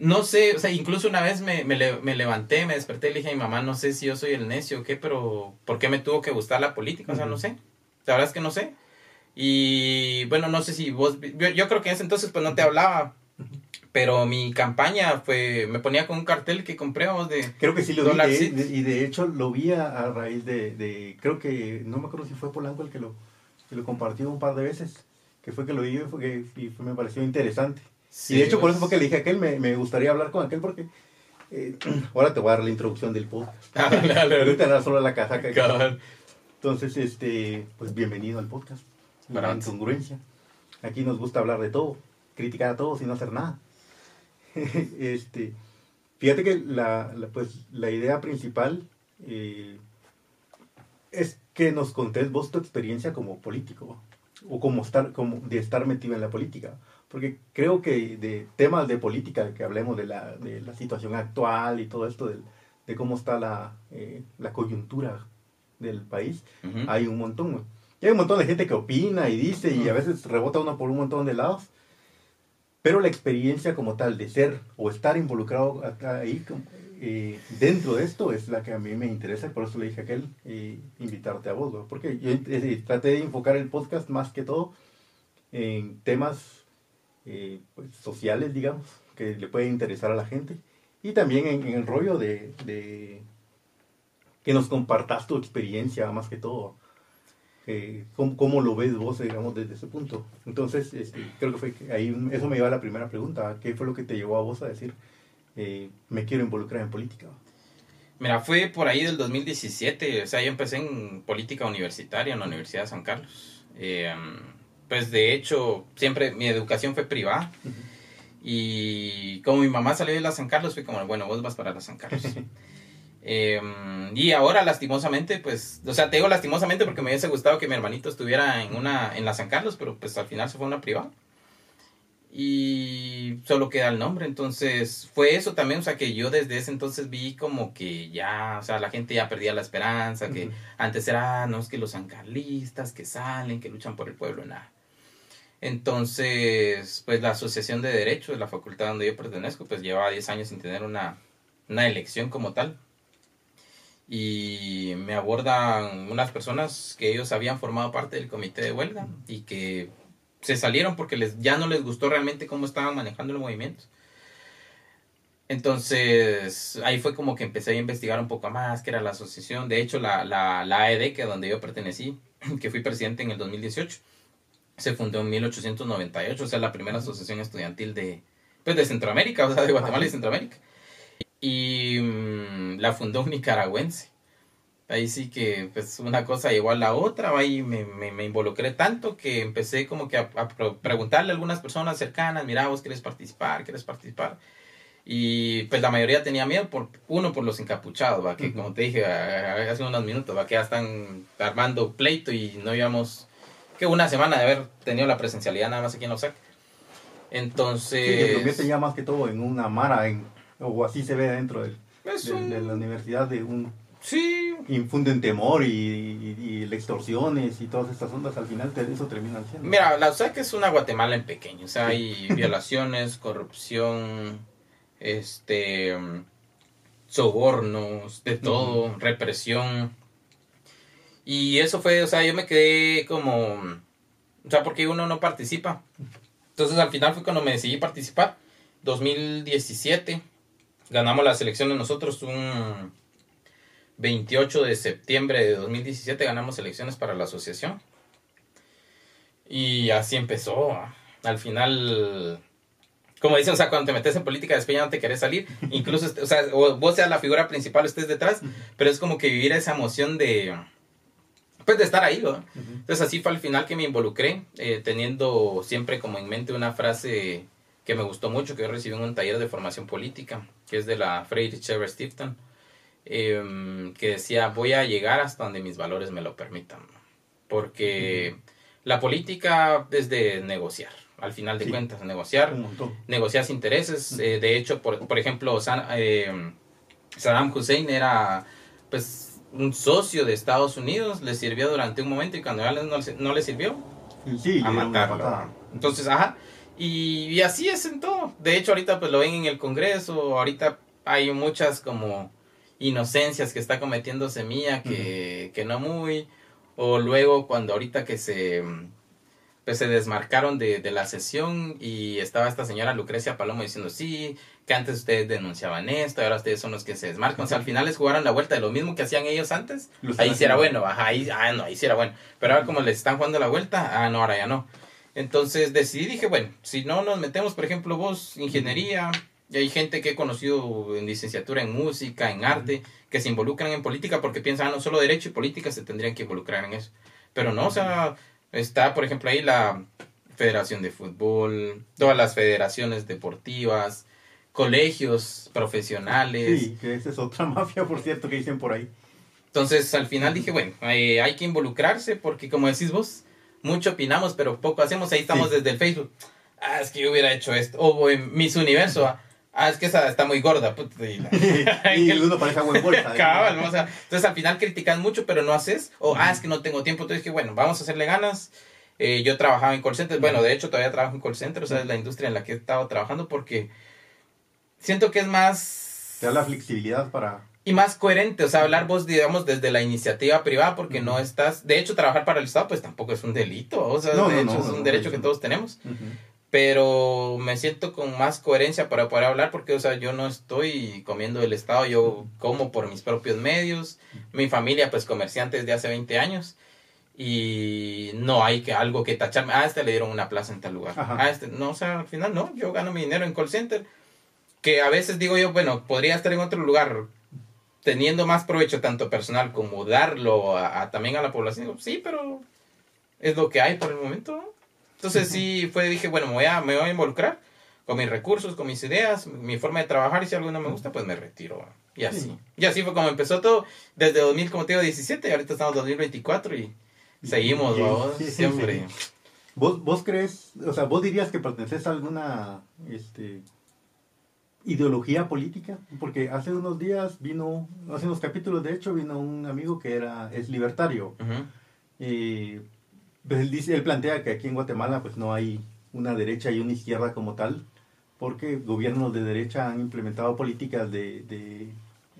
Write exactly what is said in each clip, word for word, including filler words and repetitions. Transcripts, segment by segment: no sé, o sea, incluso una vez me, me, me levanté, me desperté y le dije a mi mamá, no sé si yo soy el necio o qué, pero ¿por qué me tuvo que gustar la política? O sea, no sé, la verdad es que no sé. Y bueno, no sé si vos, yo, yo creo que en ese entonces pues no te hablaba, pero mi campaña fue, me ponía con un cartel que compré, vamos, de... Creo que sí lo vi, de, de, y de hecho lo vi a, a raíz de, de, creo que, no me acuerdo si fue Polanco el que lo, que lo compartió un par de veces, que fue que lo vi fue que, y fue, me pareció interesante. Sí, y de hecho pues, por eso fue que le dije a aquel, me, me gustaría hablar con aquel porque... Eh, ahora te voy a dar la introducción del podcast. Ah, no te hará solo la casaca. Claro. Entonces, este, pues bienvenido al podcast. Para la congruencia. Aquí nos gusta hablar de todo, criticar a todos y no hacer nada. Este, fíjate que la, la, pues, la idea principal eh, es que nos contés vos tu experiencia como político o como estar, como de estar metido en la política, porque creo que de temas de política que hablemos de la, de la situación actual y todo esto de, de cómo está la, eh, la coyuntura del país, uh-huh. hay un montón y hay un montón de gente que opina y dice uh-huh. y a veces rebota uno por un montón de lados. Pero la experiencia como tal de ser o estar involucrado acá ahí eh, dentro de esto es la que a mí me interesa. Por eso le dije a aquel eh, invitarte a vos, ¿no? Porque yo eh, traté de enfocar el podcast más que todo en temas eh, pues, sociales, digamos, que le pueden interesar a la gente. Y también en, en el rollo de, de que nos compartas tu experiencia más que todo. Eh, ¿cómo, ¿Cómo lo ves vos, digamos, desde ese punto? Entonces, este, creo que fue que ahí eso me lleva a la primera pregunta. ¿Qué fue lo que te llevó a vos a decir, eh, me quiero involucrar en política? Mira, fue por ahí del dos mil diecisiete. O sea, yo empecé en política universitaria en la Universidad de San Carlos. Eh, pues, de hecho, siempre mi educación fue privada. Uh-huh. Y como mi mamá salió de la San Carlos, fui como, bueno, vos vas para la San Carlos. Eh, y ahora lastimosamente pues, o sea, te digo lastimosamente porque me hubiese gustado que mi hermanito estuviera en una en la San Carlos, pero pues al final se fue a una privada y solo queda el nombre. Entonces fue eso también, o sea, que yo desde ese entonces vi como que ya, o sea, la gente ya perdía la esperanza, que uh-huh. antes era, ah, no, es que los sancarlistas que salen, que luchan por el pueblo, nada. Entonces pues la Asociación de Derecho de la facultad donde yo pertenezco pues llevaba diez años sin tener una, una elección como tal. Y me abordan unas personas que ellos habían formado parte del comité de huelga y que se salieron porque les, ya no les gustó realmente cómo estaban manejando los movimientos. Entonces, ahí fue como que empecé a investigar un poco más qué era la asociación. De hecho, la, la, la A E D, que donde yo pertenecí, que fui presidente en el dos mil dieciocho, se fundó en mil ochocientos noventa y ocho, o sea, la primera asociación estudiantil de, pues, de Centroamérica, o sea, de Guatemala y Centroamérica. Y mmm, la fundó un nicaragüense. Ahí sí que pues una cosa llegó a la otra. Ahí me, me, me involucré tanto que empecé como que a, a preguntarle a algunas personas cercanas, mira, vos querés participar, querés participar. Y pues la mayoría tenía miedo, por uno por los encapuchados, ¿va? Que uh-huh. como te dije a, a, hace unos minutos, ¿va? Que ya están armando pleito y no llevamos que una semana de haber tenido la presencialidad nada más aquí en la O S A C. Entonces... Sí, lo que tenía más que todo en una mara, en... o así se ve dentro del, un... de, de la universidad, de un sí infunden temor y, y, y extorsiones y todas estas ondas, al final eso termina siendo. Mira, la O S A C es una Guatemala en pequeño, o sea, hay violaciones, corrupción, este sobornos, de todo, uh-huh. represión. Y eso fue, o sea, yo me quedé como, o sea, porque uno no participa. Entonces al final fue cuando me decidí participar. dos mil diecisiete ganamos las elecciones nosotros, un veintiocho de septiembre de dos mil diecisiete ganamos elecciones para la asociación. Y así empezó. Al final, como dicen, o sea, cuando te metes en política, después ya no te querés salir. Incluso, o sea, vos seas la figura principal, estés detrás, pero es como que vivir esa emoción de, pues, de estar ahí, ¿no? Entonces, así fue al final que me involucré, eh, teniendo siempre como en mente una frase que me gustó mucho, que yo recibí en un taller de formación política, que es de la Freire eh, que decía, voy a llegar hasta donde mis valores me lo permitan. Porque mm-hmm. la política es de negociar, al final de sí. cuentas, negociar, negociar intereses. Mm-hmm. eh, de hecho, por, por ejemplo, San, eh, Saddam Hussein era pues un socio de Estados Unidos, le sirvió durante un momento y cuando ya no, no le sirvió, sí, a matarlo. Entonces, ajá. Y, y así es en todo. De hecho, ahorita pues lo ven en el Congreso, ahorita hay muchas como inocencias que está cometiendo Semilla, que, uh-huh. que no muy, o luego cuando ahorita que se, pues, se desmarcaron de, de la sesión y estaba esta señora Lucrecia Palomo diciendo, sí, que antes ustedes denunciaban esto, ahora ustedes son los que se desmarcan, uh-huh. o sea, al final les jugaron la vuelta de lo mismo que hacían ellos antes, los ahí sí era bueno, ajá, ahí, ah, no, ahí sí era bueno, pero ahora como les están jugando la vuelta, ah, no, ahora ya no. Entonces decidí, dije, bueno, si no nos metemos, por ejemplo, vos, ingeniería, y hay gente que he conocido en licenciatura en música, en arte, que se involucran en política porque piensan, ah, no solo derecho y política se tendrían que involucrar en eso. Pero no, o sea, está, por ejemplo, ahí la Federación de Fútbol, todas las federaciones deportivas, colegios profesionales. Sí, que esa es otra mafia, por cierto, que dicen por ahí. Entonces, al final dije, bueno, eh, hay que involucrarse porque, como decís vos, mucho opinamos, pero poco hacemos. Ahí estamos sí. desde el Facebook. Ah, es que yo hubiera hecho esto. O en Miss Universo. Ah, es que esa está muy gorda. Puta, y, la... y uno parece agua en bolsa. Cabal, ¿no? O sea, entonces al final critican mucho, pero no haces. O, ah, es que no tengo tiempo. Entonces dije, bueno, vamos a hacerle ganas. Eh, yo trabajaba en call center. Bueno, de hecho, todavía trabajo en call center. O sea, es la industria en la que he estado trabajando porque siento que es más... Te da la flexibilidad para... Y más coherente, o sea, hablar vos, digamos, desde la iniciativa privada, porque uh-huh. no estás... De hecho, trabajar para el Estado, pues tampoco es un delito, o sea, no, de no, hecho, no, es un no, derecho no. que todos tenemos. Uh-huh. Pero me siento con más coherencia para poder hablar, porque, o sea, yo no estoy comiendo del Estado, yo como por mis propios medios. Mi familia, pues, comerciante desde hace veinte años. Y no hay que algo que tacharme. Ah, este le dieron una plaza en tal lugar. Ajá. Ah, este... No, o sea, al final, no, yo gano mi dinero en call center. Que a veces digo yo, bueno, podría estar en otro lugar... teniendo más provecho tanto personal como darlo a, a, también a la población. Sí, pero es lo que hay por el momento, ¿no? Entonces uh-huh. sí fue, dije, bueno, me voy, a, me voy a involucrar con mis recursos, con mis ideas, mi forma de trabajar, y si alguna me gusta, pues me retiro, ¿no? Y así. Sí. Y así fue como empezó todo desde dos mil diecisiete, y ahorita estamos en dos mil veinticuatro y seguimos, sí, vos, sí, siempre. Sí, sí. ¿Vos, vos crees, o sea, vos dirías que perteneces a alguna... este ideología política? Porque hace unos días vino, hace unos capítulos de hecho, vino un amigo que era es libertario. Uh-huh. Y pues él dice, él plantea que aquí en Guatemala pues no hay una derecha y una izquierda como tal, porque gobiernos de derecha han implementado políticas de, de,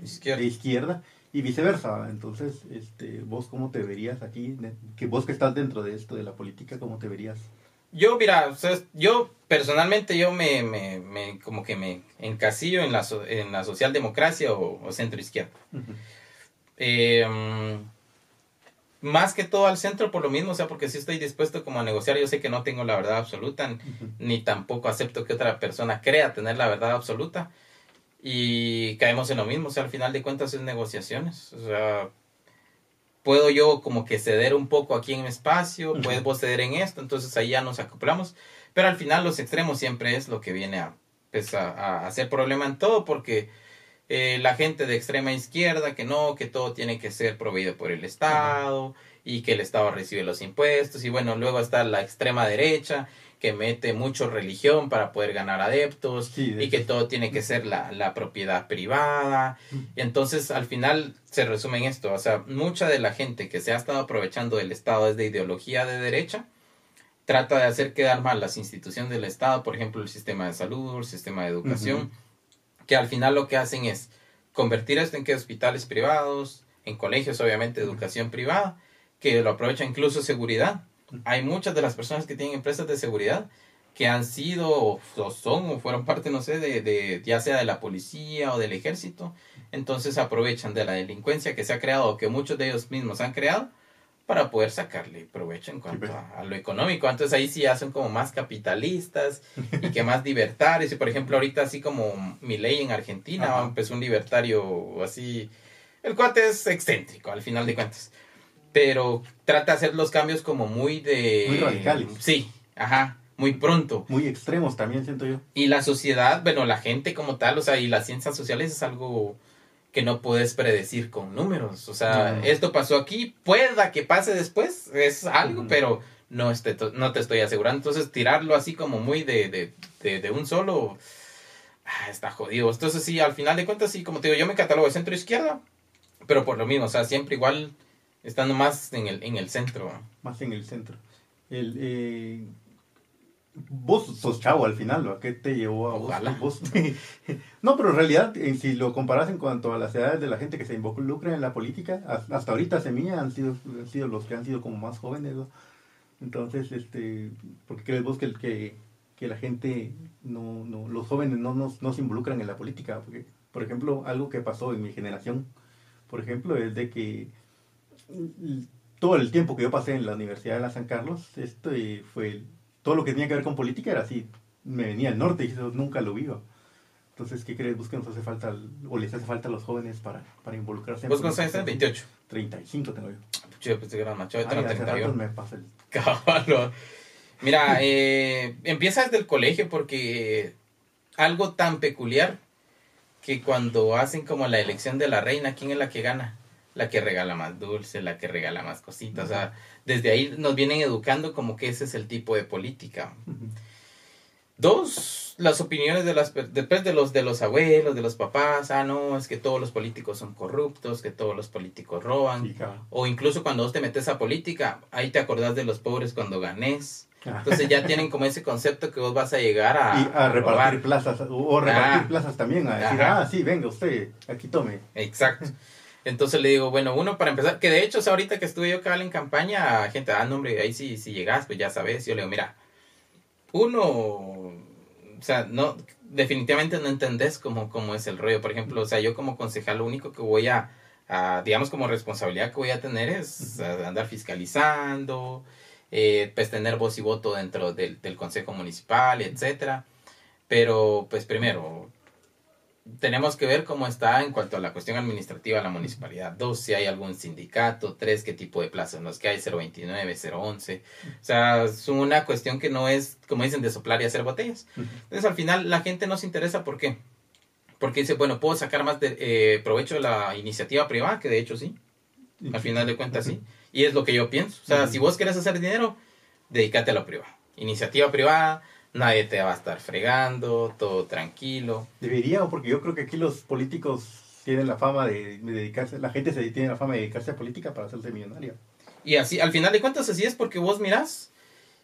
izquierda. de izquierda y viceversa. Entonces, este, vos cómo te verías aquí, que vos que estás dentro de esto, de la política, ¿cómo te verías? Yo, mira, o sea, yo personalmente yo me, me, me como que me encasillo en la, so, en la socialdemocracia o, o centro izquierda. Uh-huh. Eh, más que todo al centro por lo mismo, o sea, porque sí estoy dispuesto como a negociar. Yo sé que no tengo la verdad absoluta, uh-huh. ni tampoco acepto que otra persona crea tener la verdad absoluta. Y caemos en lo mismo, o sea, al final de cuentas es negociaciones, o sea... Puedo yo como que ceder un poco aquí en mi espacio, uh-huh. puedes vos ceder en esto, entonces ahí ya nos acoplamos. Pero al final los extremos siempre es lo que viene a, pues a, a hacer problema en todo, porque eh, la gente de extrema izquierda que no, que todo tiene que ser proveído por el Estado, uh-huh. y que el Estado recibe los impuestos, y bueno, luego está la extrema derecha que mete mucho religión para poder ganar adeptos, sí, y que todo tiene que ser la, la propiedad privada. Y entonces, al final, se resume en esto. O sea, mucha de la gente que se ha estado aprovechando del Estado es de ideología de derecha, trata de hacer quedar mal las instituciones del Estado, por ejemplo, el sistema de salud, el sistema de educación, uh-huh. que al final lo que hacen es convertir esto en que hospitales privados, en colegios, obviamente, educación uh-huh. privada, que lo aprovecha incluso seguridad. Hay muchas de las personas que tienen empresas de seguridad que han sido o son o fueron parte, no sé, de, de ya sea de la policía o del ejército. Entonces aprovechan de la delincuencia que se ha creado o que muchos de ellos mismos han creado para poder sacarle provecho en cuanto a, a lo económico. Entonces ahí sí hacen como más capitalistas y que más libertarios. Y por ejemplo ahorita así como Milei en Argentina, ajá. empezó un libertario así. El cuate es excéntrico al final de cuentas. Pero trata de hacer los cambios como muy de... Muy radicales. Sí, ajá, muy pronto. Muy extremos también, siento yo. Y la sociedad, bueno, la gente como tal, o sea, y las ciencias sociales es algo que no puedes predecir con números. O sea, no. Esto pasó aquí, pueda que pase después, es algo, uh-huh. pero no, este, no te estoy asegurando. Entonces, tirarlo así como muy de, de, de, de un solo, ah, está jodido. Entonces, sí, al final de cuentas, sí, como te digo, yo me catalogo de centro izquierda, pero por lo mismo, o sea, siempre igual... Estando más en el, en el centro. Más en el centro. El, eh, vos sos chavo al final, ¿a qué te llevó a vos? Ojalá. Vos te... No, pero en realidad, si lo comparas en cuanto a las edades de la gente que se involucra en la política, hasta ahorita Semilla han sido, han sido los que han sido como más jóvenes, ¿no? Entonces, este, porque crees vos que el que, que la gente, no, no, los jóvenes no, no, no se involucran en la política, porque, por ejemplo, algo que pasó en mi generación, por ejemplo, es de que todo el tiempo que yo pasé en la Universidad de San Carlos, esto fue todo lo que tenía que ver con política era así, me venía al norte y eso nunca lo vivo. Entonces, ¿qué crees vos que nos hace falta, o les hace falta a los jóvenes para, para involucrarse? ¿Vos cuántos años tenés? veintiocho. treinta y cinco tengo yo. Yo pensé que era más chavo, yo tengo treinta y uno. Me pasa el... Caballo. Mira, eh, empieza desde el colegio porque algo tan peculiar que cuando hacen como la elección de la reina, ¿quién es la que gana? La que regala más dulce, la que regala más cositas. Uh-huh. O sea, desde ahí nos vienen educando como que ese es el tipo de política. Uh-huh. Dos, las opiniones de las después de los de los abuelos, de los papás, ah no, es que todos los políticos son corruptos, que todos los políticos roban, sí, claro. O incluso cuando vos te metes a política, ahí te acordás de los pobres cuando ganés. Entonces ya tienen como ese concepto que vos vas a llegar a... Y a repartir robar. plazas, o repartir ah, plazas también, a decir, ajá. ah, sí, venga usted, aquí tome. Exacto. Entonces le digo, bueno, uno para empezar, que de hecho o sea, ahorita que estuve yo acá en campaña, gente, ah, no, hombre, ahí si, si llegás, pues ya sabes. Yo le digo, mira, uno, o sea, no, definitivamente no entendés cómo, cómo es el rollo. Por ejemplo, o sea, yo como concejal lo único que voy a, a digamos, como responsabilidad que voy a tener es a andar fiscalizando... Eh, pues tener voz y voto dentro del, del consejo municipal, etcétera. Pero pues primero tenemos que ver cómo está en cuanto a la cuestión administrativa de la municipalidad. Dos, si hay algún sindicato. Tres, qué tipo de plazas los que hay, cero veintinueve, cero once. O sea, es una cuestión que no es, como dicen, de soplar y hacer botellas. Entonces al final la gente no se interesa. ¿Por qué? Porque dice, bueno, puedo sacar más de, eh, provecho de la iniciativa privada, que de hecho sí, al final de cuentas sí. Y es lo que yo pienso. O sea, uh-huh. Si vos querés hacer dinero, dedícate a lo privado. Iniciativa privada, nadie te va a estar fregando, todo tranquilo. Debería, porque yo creo que aquí los políticos tienen la fama de dedicarse, la gente se tiene la fama de dedicarse a política para hacerse millonaria. Y así, al final de cuentas, así es porque vos mirás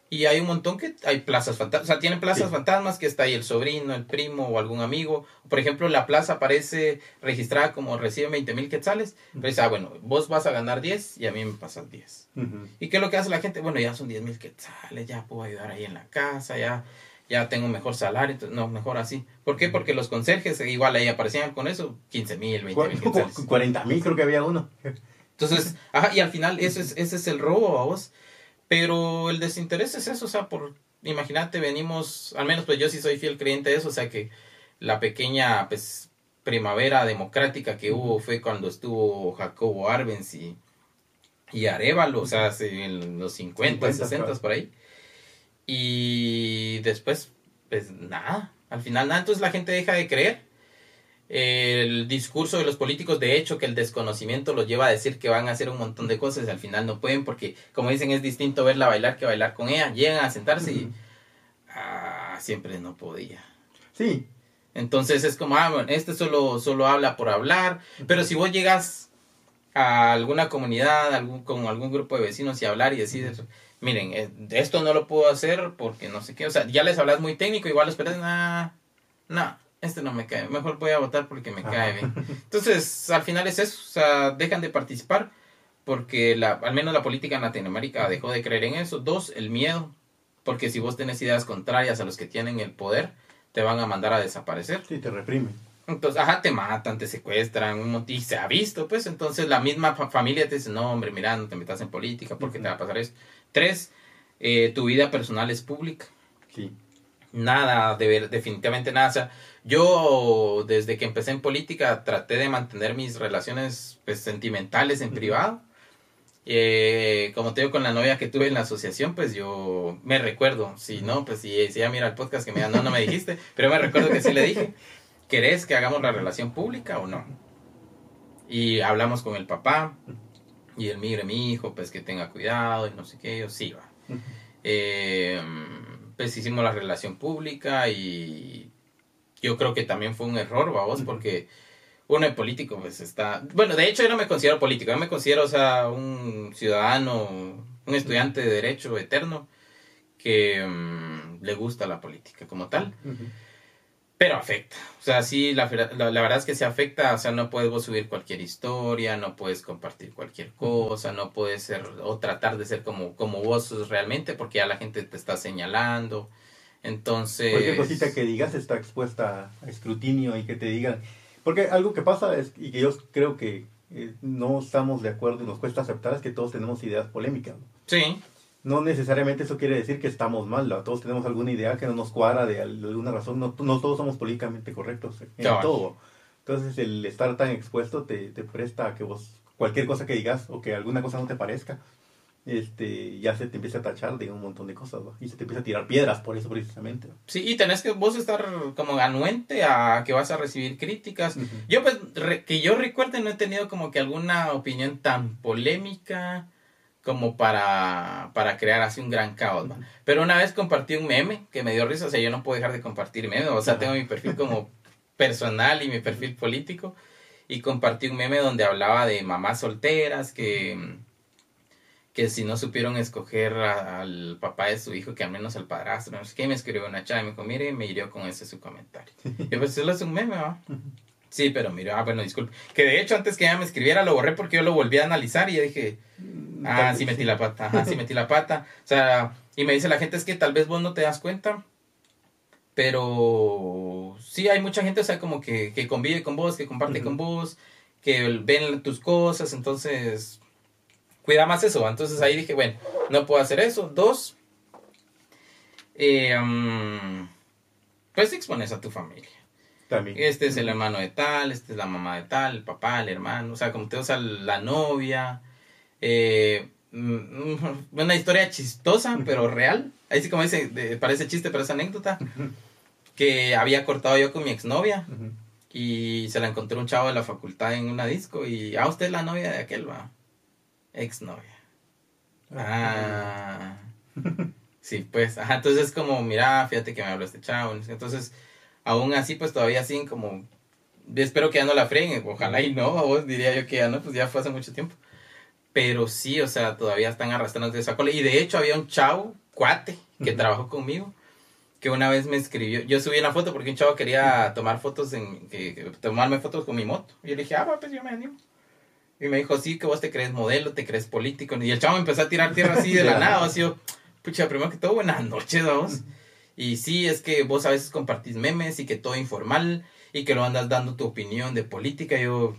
y hay un montón que hay plazas fantasmas. O sea, tienen plazas sí. fantasmas que está ahí el sobrino, el primo o algún amigo. Por ejemplo, la plaza aparece registrada como recibe veinte mil quetzales. Uh-huh. Pero dice, ah, bueno, vos vas a ganar diez y a mí me pasas diez. Uh-huh. ¿Y qué es lo que hace la gente? Bueno, ya son diez mil quetzales, ya puedo ayudar ahí en la casa, ya, ya tengo mejor salario. Entonces, no, mejor así. ¿Por qué? Porque los conserjes igual ahí aparecían con eso, quince mil, veinte mil quetzales. cuarenta mil creo que había uno. Entonces, ajá, y al final eso es, ese es el robo a vos. Pero el desinterés es eso, o sea, por imagínate, venimos, al menos pues yo sí soy fiel creyente de eso, o sea que la pequeña pues primavera democrática que hubo fue cuando estuvo Jacobo Arbenz y, y Arevalo, o sea, en los cincuenta, sesenta claro. por ahí, y después pues nada, al final nada, entonces la gente deja de creer. El discurso de los políticos, de hecho, que el desconocimiento los lleva a decir que van a hacer un montón de cosas y al final no pueden porque, como dicen, es distinto verla bailar que bailar con ella. Llegan a sentarse uh-huh. y ah, siempre no podía. Sí. Entonces es como, ah, bueno, este solo, solo habla por hablar. Pero si vos llegas a alguna comunidad, algún, con algún grupo de vecinos y hablar y decir, miren, esto no lo puedo hacer porque no sé qué. O sea, ya les hablas muy técnico, igual los perdés, nah, nah. Este no me cae, mejor voy a votar porque me cae bien. Entonces, al final es eso, o sea, dejan de participar porque la, al menos la política en Latinoamérica dejó de creer en eso. Dos, el miedo, porque si vos tenés ideas contrarias a los que tienen el poder, te van a mandar a desaparecer. Sí, te reprimen. Entonces, ajá, te matan, te secuestran, un montón, y se ha visto, pues, entonces la misma familia te dice, no, hombre, mira, no te metas en política porque uh-huh. te va a pasar eso. Tres, eh, tu vida personal es pública. Sí. Nada, de ver, definitivamente nada, o sea, yo desde que empecé en política traté de mantener mis relaciones pues, sentimentales en privado, eh, como te digo con la novia que tuve en la asociación, pues yo me recuerdo, si no, pues si, si ella mira el podcast que me diga, no, no me dijiste, pero me recuerdo que sí le dije, ¿querés que hagamos la relación pública o no? Y hablamos con el papá, y él, mire, mi hijo, pues que tenga cuidado, y no sé qué, yo sí va, eh... pues hicimos la relación pública y yo creo que también fue un error, vamos, porque uno es político, pues está... Bueno, de hecho yo no me considero político, yo me considero, o sea, un ciudadano, un estudiante de Derecho eterno que um, le gusta la política como tal. Uh-huh. Pero afecta. O sea, sí, la, la, la verdad es que se afecta. O sea, no puedes vos subir cualquier historia, no puedes compartir cualquier cosa, no puedes ser o tratar de ser como, como vos realmente, porque ya la gente te está señalando. Entonces... cualquier cosita que digas está expuesta a escrutinio y que te digan... Porque algo que pasa es, y que yo creo que eh, no estamos de acuerdo y nos cuesta aceptar, es que todos tenemos ideas polémicas, ¿no? Sí. No necesariamente eso quiere decir que estamos mal, ¿no? Todos tenemos alguna idea que no nos cuadra de alguna razón, no, no todos somos políticamente correctos en claro. todo. Entonces el estar tan expuesto te, te presta a que vos, cualquier cosa que digas o que alguna cosa no te parezca, este ya se te empieza a tachar de un montón de cosas, ¿no? Y se te empieza a tirar piedras por eso precisamente, ¿no? Sí, y tenés que vos estar como anuente a que vas a recibir críticas. Uh-huh. Yo pues, re, que yo recuerde no he tenido como que alguna opinión tan polémica... como para, para crear así un gran caos, ¿no? Pero una vez compartí un meme que me dio risa. O sea, yo no puedo dejar de compartir memes. O sea, no. Tengo mi perfil como personal y mi perfil político. Y compartí un meme donde hablaba de mamás solteras que, que si no supieron escoger a, al papá de su hijo, que al menos al padrastro, no sé qué. Me escribió una chava y me dijo, mire, me hirió con ese su comentario. Yo, pues, solo es un meme, ¿no? Sí, pero mira, ah, bueno, disculpe. Que de hecho, antes que ella me escribiera, lo borré porque yo lo volví a analizar y yo dije... ah, sí metí la pata, ajá, sí metí la pata. O sea, y me dice la gente, es que tal vez vos no te das cuenta, pero sí hay mucha gente, o sea, como que, que convive con vos, que comparte uh-huh. con vos, que ven tus cosas, entonces cuida más eso. Entonces ahí dije, bueno, no puedo hacer eso. Dos, eh, um, pues expones a tu familia. También. Este es el hermano de tal, este es la mamá de tal, el papá, el hermano, o sea, como te, o sea, la novia... Eh, una historia chistosa pero real, ahí sí como dice de, parece chiste pero es anécdota, que había cortado yo con mi exnovia uh-huh. y se la encontró un chavo de la facultad en una disco y ah, usted es la novia de aquel, va, exnovia, ah sí pues, ajá, entonces como mira, fíjate que me habló este chavo, entonces aún así pues todavía siguen como, espero que ya no la freguen, ojalá y no, vos diría yo que ya no, pues ya fue hace mucho tiempo. Pero sí, o sea, todavía están arrastrándose de esa cola. Y de hecho había un chavo, cuate, que uh-huh. trabajó conmigo, que una vez me escribió. Yo subí una foto porque un chavo quería tomar fotos en, que, que, tomarme fotos con mi moto. Y yo le dije, ah, pues yo me animo. Y me dijo, sí, que vos te crees modelo, te crees político. Y el chavo me empezó a tirar tierra así de la nada. Así yo, pucha, primero que todo, buenas noches, vamos. Uh-huh. Y sí, es que vos a veces compartís memes y que todo informal y que lo andas dando tu opinión de política. Yo...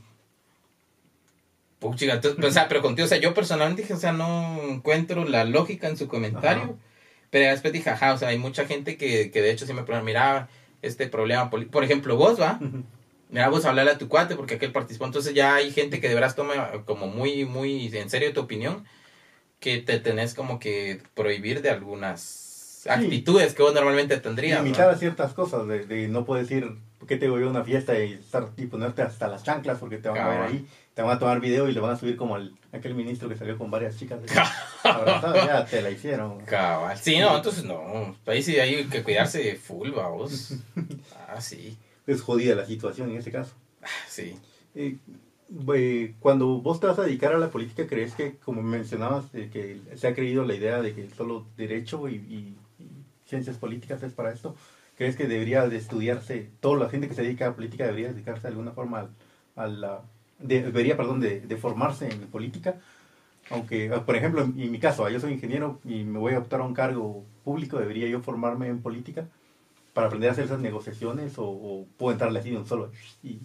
puchiga, entonces, pues, o sea, pero contigo, o sea, yo personalmente dije, o sea, no encuentro la lógica en su comentario, ajá. Pero después dije, ajá, o sea, hay mucha gente que, que de hecho sí me preguntan, mira, este problema, por ejemplo, vos, va, uh-huh. mira, vos hablarle a tu cuate, porque aquel participó, entonces ya hay gente que de veras toma como muy, muy en serio tu opinión, que te tenés como que prohibir de algunas sí. actitudes que vos normalmente tendrías. Limitar a ciertas cosas, de, de no puedes ir, ¿qué te voy a una fiesta y, estar, y ponerte hasta las chanclas porque te van Cabrón. a ver ahí? Te van a tomar video y le van a subir como el, aquel ministro que salió con varias chicas. Abrazado, ya te la hicieron. Cabal. Sí, no, entonces no. Ahí sí hay que cuidarse de full, vamos. Ah, sí. Es jodida la situación en este caso. Sí. Eh, eh, cuando vos te vas a dedicar a la política, ¿crees que, como mencionabas, eh, que se ha creído la idea de que solo derecho y, y, y ciencias políticas es para esto? ¿Crees que debería de estudiarse, toda la gente que se dedica a la política debería dedicarse de alguna forma a, a la... debería, perdón, de, de formarse en política, aunque, por ejemplo, en, en mi caso, yo soy ingeniero y me voy a optar a un cargo público, debería yo formarme en política para aprender a hacer esas negociaciones o, o puedo entrarle así de un solo? Y...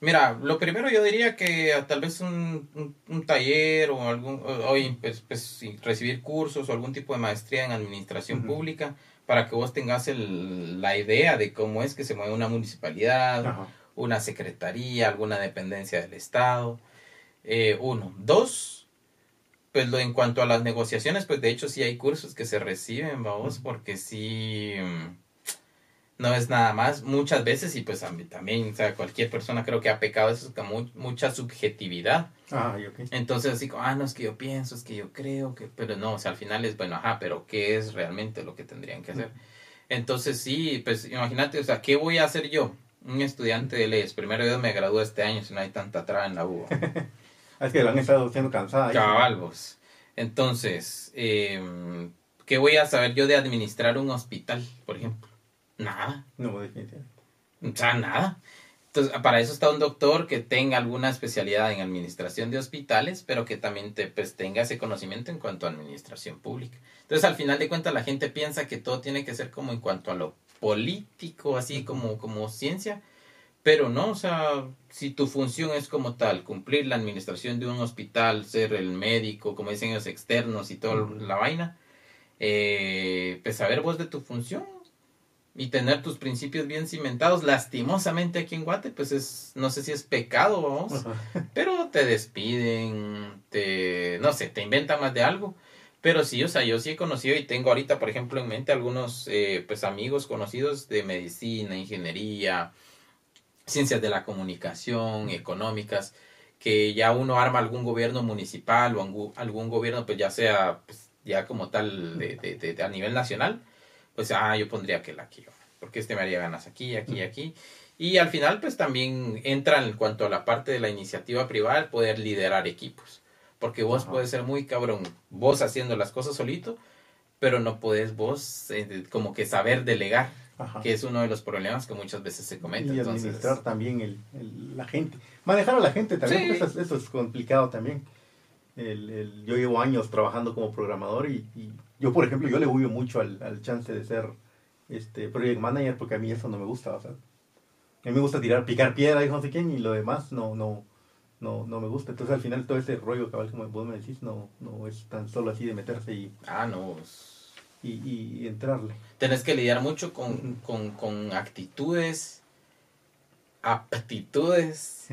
mira, lo primero yo diría que tal vez un, un, un taller o algún, o, o, pues, pues, recibir cursos o algún tipo de maestría en administración uh-huh. pública para que vos tengas el, la idea de cómo es que se mueve una municipalidad, ajá. una secretaría, alguna dependencia del Estado, eh, uno. Dos, pues lo, en cuanto a las negociaciones, pues de hecho sí hay cursos que se reciben, vamos, uh-huh. porque sí, no es nada más, muchas veces, y pues a mí también, o sea, cualquier persona creo que ha pecado eso, como mucha subjetividad. Ah, okay. Entonces así como, ah, no, es que yo pienso, es que yo creo, que pero no, o sea, al final es, bueno, ajá, pero ¿qué es realmente lo que tendrían que hacer? Uh-huh. Entonces sí, pues imagínate, o sea, ¿qué voy a hacer yo? Un estudiante de leyes, primero Dios me graduó este año, si no hay tanta traba en la U. Es que lo han estado siendo cansada. Cabalvos. Entonces, eh, ¿Qué voy a saber yo de administrar un hospital, por ejemplo? Nada. No, definitivamente. O sea, nada. Entonces, para eso está un doctor que tenga alguna especialidad en administración de hospitales, pero que también te, pues, tenga ese conocimiento en cuanto a administración pública. Entonces, al final de cuentas, la gente piensa que todo tiene que ser como en cuanto a lo político, así como, como ciencia, pero no, o sea, si tu función es como tal, cumplir la administración de un hospital, ser el médico, como dicen los externos y toda la vaina, eh, pues saber vos de tu función y tener tus principios bien cimentados. Lastimosamente aquí en Guate, pues es, no sé si es pecado, vamos, uh-huh. pero te despiden, te, no sé, te inventan más de algo. Pero sí, o sea, yo sí he conocido y tengo ahorita, por ejemplo, en mente algunos eh, pues amigos conocidos de medicina, ingeniería, ciencias de la comunicación, económicas, que ya uno arma algún gobierno municipal o algún gobierno, pues ya sea, pues, ya como tal de, de, de, de a nivel nacional, pues, ah, yo pondría aquel aquí, porque este me haría ganas aquí, aquí, aquí. Y al final, pues, también entra en cuanto a la parte de la iniciativa privada, el poder liderar equipos. Porque vos Ajá. puedes ser muy cabrón, vos haciendo las cosas solito, pero no podés vos eh, como que saber delegar. Ajá. Que es uno de los problemas que muchas veces se cometen. Y administrar entonces, también el, el, la gente. Manejar a la gente también, sí. Porque eso, es, eso es complicado también. El, el, yo llevo años trabajando como programador y, y yo, por ejemplo, yo le huyo mucho al, al chance de ser este project manager porque a mí eso no me gusta. O sea, a mí me gusta tirar, picar piedra y no sé quién, y lo demás no, no, no, no me gusta. Entonces, al final, todo ese rollo, cabal, como vos me decís, no, no es tan solo así de meterse y... Ah, no... Y, y entrarle. Tenés que lidiar mucho con, con, con actitudes, aptitudes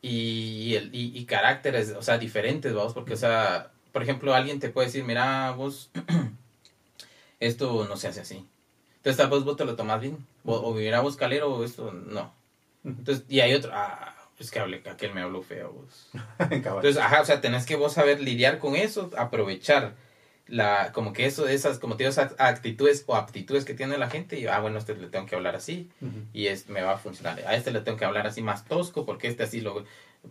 y, y, y, y caracteres, o sea, diferentes, vamos, porque, o sea, por ejemplo, alguien te puede decir, mira, vos, esto no se hace así. Entonces, vos, vos te lo tomás bien, o, o mira, vos calero, esto no. Entonces, y hay otro, ah, es que hablé, aquel me habló feo, vos. Entonces, ajá, o sea, tenés que vos saber lidiar con eso, aprovechar. La, como que eso, esas, como te digo, esas actitudes o aptitudes que tiene la gente, y ah, bueno, a este le tengo que hablar así, uh-huh. y es, me va a funcionar. A este le tengo que hablar así más tosco, porque este así lo,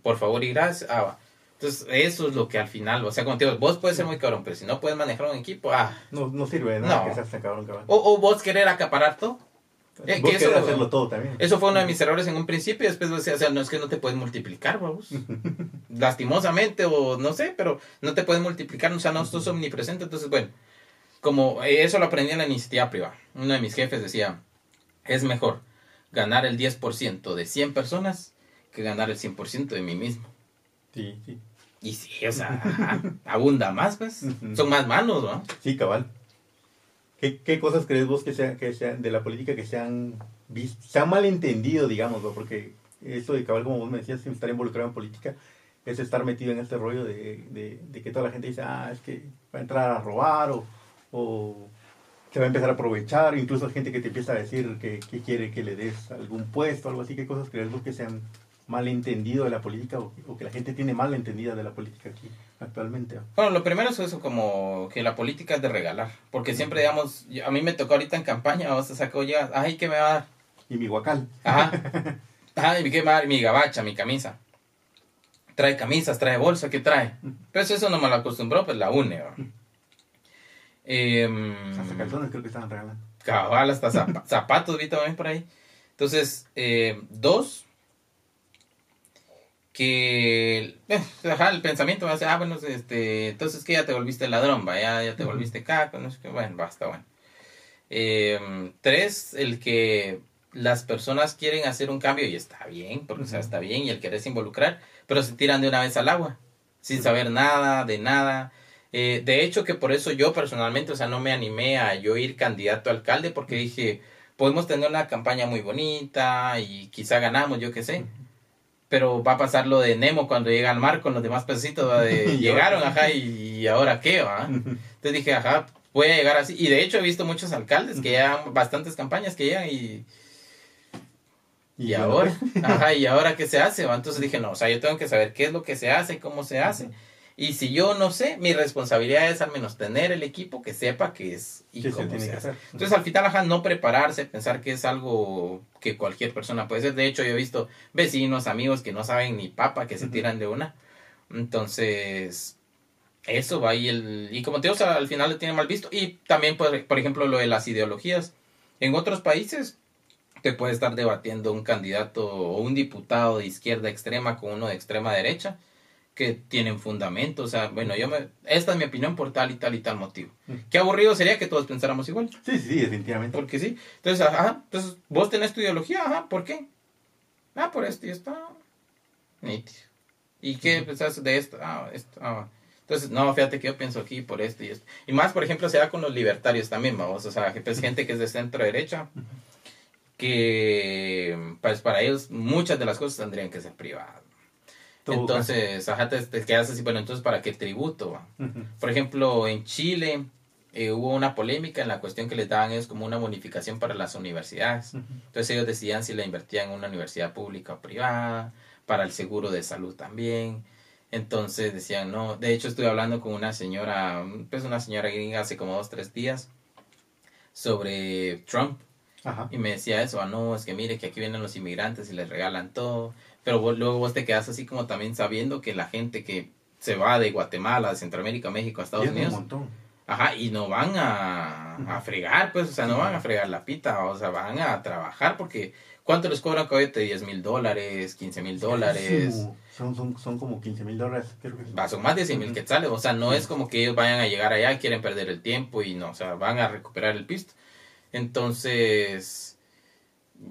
por favor, y gracias. Ah, va. Entonces, eso es lo que al final, o sea, como te digo, vos puedes ser muy cabrón, pero si no puedes manejar un equipo, ah. No, no sirve de nada no. que seas tan cabrón, cabrón. O, o vos querer acaparar todo. Eh, vos que eso, hacerlo todo también. Eso fue uno de mis errores en un principio, y después decía, o sea, no es que no te puedes multiplicar, vamos. Lastimosamente, o no sé, pero no te puedes multiplicar, o sea, no sos omnipresente. Entonces, bueno, como eso lo aprendí en la iniciativa privada. Uno de mis jefes decía, es mejor ganar el diez por ciento de cien personas que ganar el cien por ciento de mí mismo. Sí, sí. Y sí, o sea, abunda más, pues. Son más manos, ¿no? Sí, cabal. ¿Qué, qué cosas crees vos que sean que sea de la política que se han visto, se han malentendido, digamos, ¿no? Porque eso de cabal, como vos me decías, estar involucrado en política es estar metido en este rollo de, de, de que toda la gente dice, ah, es que va a entrar a robar o, o se va a empezar a aprovechar, incluso hay gente que te empieza a decir que, que quiere que le des algún puesto, algo así. ¿Qué cosas crees vos que se han malentendido de la política o, o que la gente tiene malentendida de la política aquí actualmente? Bueno, lo primero es eso, como que la política es de regalar, porque siempre, digamos, yo, a mí me tocó ahorita en campaña, o sea, sacó ya, ay, ¿qué me va a dar? Y mi guacal. Ajá, ajá, ¿y qué me va a dar? Mi gabacha, mi camisa. Trae camisas, trae bolsa, ¿qué trae? Pero eso, eso no me lo acostumbró, pues la une, ¿verdad? Eh, hasta calzones creo que estaban regalando. Cabal, hasta zap- zapatos vi también por ahí. Entonces, eh, dos... que eh, ajá, el pensamiento va a ser, ah, bueno, este, entonces que ya te volviste ladrón, va, ya, ya te uh-huh. volviste caco, no sé qué, bueno, basta, bueno. Eh, tres, el que las personas quieren hacer un cambio, y está bien, porque uh-huh. o sea, está bien, y el quererse involucrar, pero se tiran de una vez al agua, sin uh-huh. saber nada, de nada. Eh, de hecho, que por eso yo personalmente, o sea, no me animé a yo ir candidato a alcalde, porque dije, podemos tener una campaña muy bonita, y quizá ganamos, yo qué sé. Uh-huh. Pero va a pasar lo de Nemo cuando llega al mar con los demás pececitos. De, llegaron, ajá, y, y ahora qué, ¿va? Entonces dije, ajá, voy a llegar así. Y de hecho he visto muchos alcaldes que llegan, bastantes campañas que llegan y... Y, ¿Y ahora, ajá, y ahora qué se hace, ¿va? Entonces dije, no, o sea, yo tengo que saber qué es lo que se hace, cómo se hace. Y si yo no sé, mi responsabilidad es al menos tener el equipo que sepa qué es y sí, cómo se, se hace. Entonces, al final, ajá, no prepararse, pensar que es algo que cualquier persona puede hacer. De hecho, yo he visto vecinos, amigos que no saben ni papa, que se tiran de una. Entonces, Eso va, y, el, y como te digo, o sea, al final le tiene mal visto. Y también, por, por ejemplo, lo de las ideologías. En otros países te puede estar debatiendo un candidato o un diputado de izquierda extrema con uno de extrema derecha que tienen fundamento. O sea, bueno, yo me, esta es mi opinión por tal y tal y tal motivo. Mm. Qué aburrido sería que todos pensáramos igual. Sí, sí, definitivamente. Porque sí. Entonces, ajá, entonces vos tenés tu ideología, ajá, ¿por qué? Ah, por esto y esto. ¿Y qué pensás de esto? Ah, esto, ah. Entonces, no, fíjate que yo pienso aquí por esto y esto. Y más, por ejemplo, se da con los libertarios también, vamos. O sea, que es gente que es de centro-derecha, que pues, para ellos muchas de las cosas tendrían que ser privadas. Entonces, ajá, te, te quedas así, bueno, entonces, ¿para qué tributo? Va? Uh-huh. Por ejemplo, en Chile eh, hubo una polémica en la cuestión que les daban es como una bonificación para las universidades. Uh-huh. Entonces, ellos decían si la invertían en una universidad pública o privada, para el seguro de salud también. Entonces decían, no, de hecho estuve hablando con una señora, pues una señora gringa hace como dos, tres días, sobre Trump. Ajá. Y me decía eso, ah, no, es que mire que aquí vienen los inmigrantes y les regalan todo, pero vos, luego vos te quedas así como también sabiendo que la gente que se va de Guatemala, de Centroamérica, México a Estados es Unidos, un montón. Ajá, y no van a, a fregar, pues, o sea, no van a fregar la pita, o sea, van a trabajar porque... ¿Cuánto les cobran cohete? diez mil dólares, quince mil dólares. Sí, son, son, son como quince mil dólares. Creo que son. son más de cien mil quetzales. O sea, no es como que ellos vayan a llegar allá, quieren perder el tiempo y no. O sea, van a recuperar el pisto. Entonces,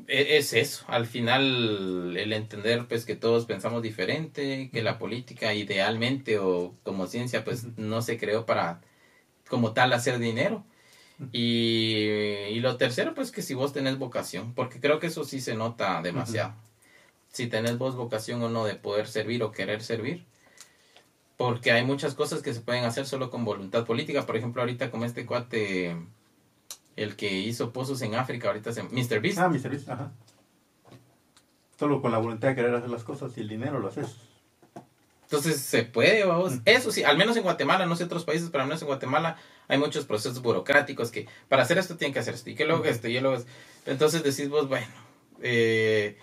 es eso. Al final, el entender pues que todos pensamos diferente, que la política idealmente o como ciencia pues no se creó para como tal hacer dinero. Y, y lo tercero, pues que si vos tenés vocación, porque creo que eso sí se nota demasiado. Uh-huh. Si tenés vos vocación o no de poder servir o querer servir, porque hay muchas cosas que se pueden hacer solo con voluntad política. Por ejemplo, ahorita como este cuate, el que hizo pozos en África, ahorita se... mister Beast. Ah, mister Beast, ajá. Solo con la voluntad de querer hacer las cosas y el dinero lo haces. Entonces, se puede, vamos. Uh-huh. Eso sí, al menos en Guatemala, no sé otros países, pero al menos en Guatemala hay muchos procesos burocráticos que para hacer esto tienen que hacer esto, y que luego uh-huh. esto, y luego esto. Entonces decís vos, bueno, eh,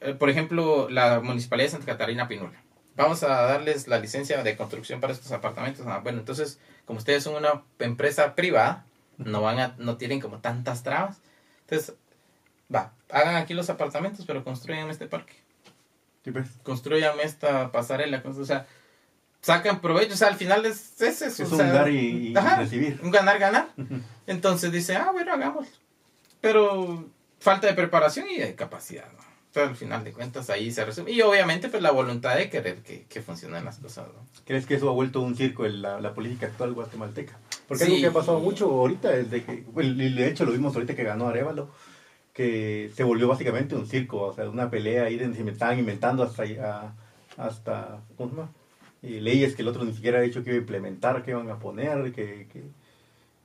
eh, por ejemplo, la Municipalidad de Santa Catarina Pinula. Vamos a darles la licencia de construcción para estos apartamentos. Ah, bueno, entonces, como ustedes son una empresa privada, no van a, no tienen como tantas trabas. Entonces, va, hagan aquí los apartamentos, pero construyan este parque. Construyan esta pasarela, o sea, sacan provecho, o sea, al final es, es eso. Es un o sea, dar y, y ajá, recibir. Un ganar, ganar. Uh-huh. Entonces dice, ah, bueno, hagámoslo. Pero falta de preparación y de capacidad, ¿no? O sea, al final de cuentas ahí se resume. Y obviamente, pues la voluntad de querer que, que funcionen las cosas, ¿no? ¿Crees que eso ha vuelto un circo en la, la política actual guatemalteca? Porque sí. Algo que ha pasado mucho ahorita es de que, bueno, de hecho lo vimos ahorita que ganó Arevalo, que se volvió básicamente un circo, o sea, una pelea ahí donde se estaban inventando hasta, a, hasta ¿cómo se llama? Eh, leyes que el otro ni siquiera ha dicho que iba a implementar, que iban a poner, que, que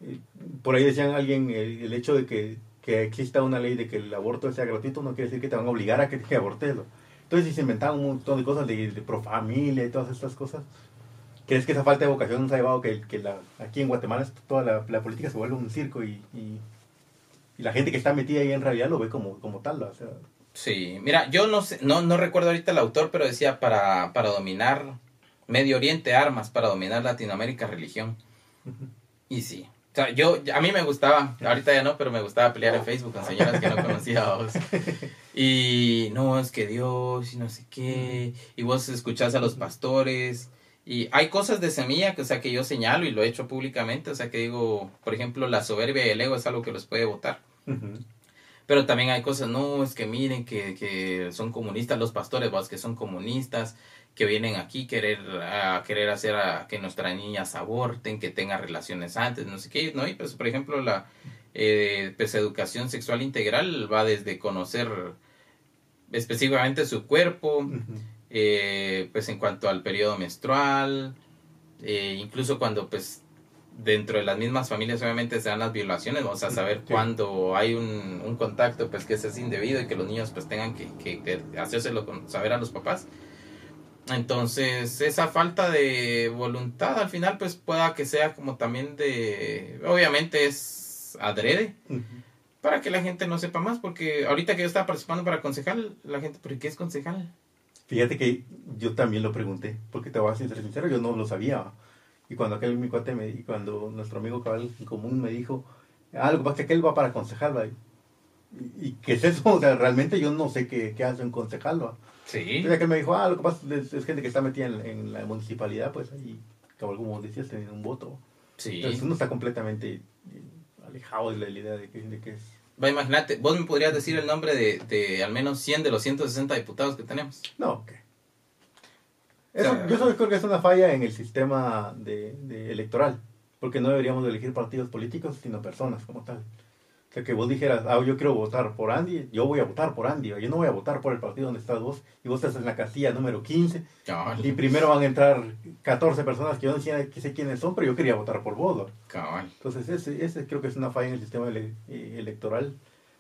eh, por ahí decían alguien, el, el hecho de que, que exista una ley de que el aborto sea gratuito no quiere decir que te van a obligar a que te abortes. Entonces, si se inventaban un montón de cosas de, de pro familia y todas estas cosas, ¿crees que esa falta de vocación nos ha llevado que, que la, aquí en Guatemala toda la, la política se vuelve un circo y... y Y la gente que está metida ahí en realidad lo ve como, como tal, o sea. Sí, mira, yo no sé, no, no recuerdo ahorita el autor, pero decía para, para dominar Medio Oriente armas, para dominar Latinoamérica religión. Uh-huh. Y sí, o sea, yo, a mí me gustaba, ahorita ya no, pero me gustaba pelear en Facebook con señoras que no conocía a vos. Y no, es que Dios y no sé qué, y vos escuchás a los pastores... Y hay cosas de Semilla que, o sea, que yo señalo y lo he hecho públicamente, o sea, que digo, por ejemplo, la soberbia y el ego es algo que los puede votar. Uh-huh. Pero también hay cosas, no, es que miren que, que son comunistas los pastores, vos que son comunistas, que vienen aquí querer, a querer hacer a, que nuestras niñas aborten, que tengan relaciones antes, no sé qué, ¿no? Y pues, por ejemplo, la eh, pues, educación sexual integral va desde conocer específicamente su cuerpo, uh-huh. Eh, pues en cuanto al periodo menstrual, eh, incluso cuando pues dentro de las mismas familias obviamente se dan las violaciones, vamos a saber sí. Cuando hay un, un contacto pues que ese es indebido y que los niños pues tengan que, que, que hacérselo saber a los papás. Entonces esa falta de voluntad al final pues pueda que sea como también de, obviamente es adrede, uh-huh. Para que la gente no sepa más, porque ahorita que yo estaba participando para concejal, la gente, ¿por qué es concejal? Fíjate que yo también lo pregunté, porque te voy a ser sincero, yo no lo sabía. Y cuando aquel mi cuate me, y cuando nuestro amigo cabal en común me dijo algo, pasa que aquel va para aconsejarla. ¿Y qué es eso? O sea, realmente yo no sé qué, qué hace un concejal, ¿va? Sí. Entonces aquel me dijo, ah, lo que pasa es, es gente que está metida en, en la municipalidad, pues ahí, como decías, tienen un voto. Sí. Entonces uno está completamente alejado de la idea de que, de que es... Va, imagínate, ¿vos me podrías decir el nombre de, de al menos cien de los ciento sesenta diputados que tenemos? No, ¿qué? Eso, o sea, yo solo creo que es una falla en el sistema de, de electoral, porque no deberíamos elegir partidos políticos, sino personas como tal. O sea, que vos dijeras, ah, yo quiero votar por Andy, yo voy a votar por Andy, yo no voy a votar por el partido donde estás vos, y vos estás en la casilla número quince, Cabal. Y primero van a entrar catorce personas que yo no sé, que sé quiénes son, pero yo quería votar por vos. Cabal. Entonces, ese, ese creo que es una falla en el sistema ele- electoral,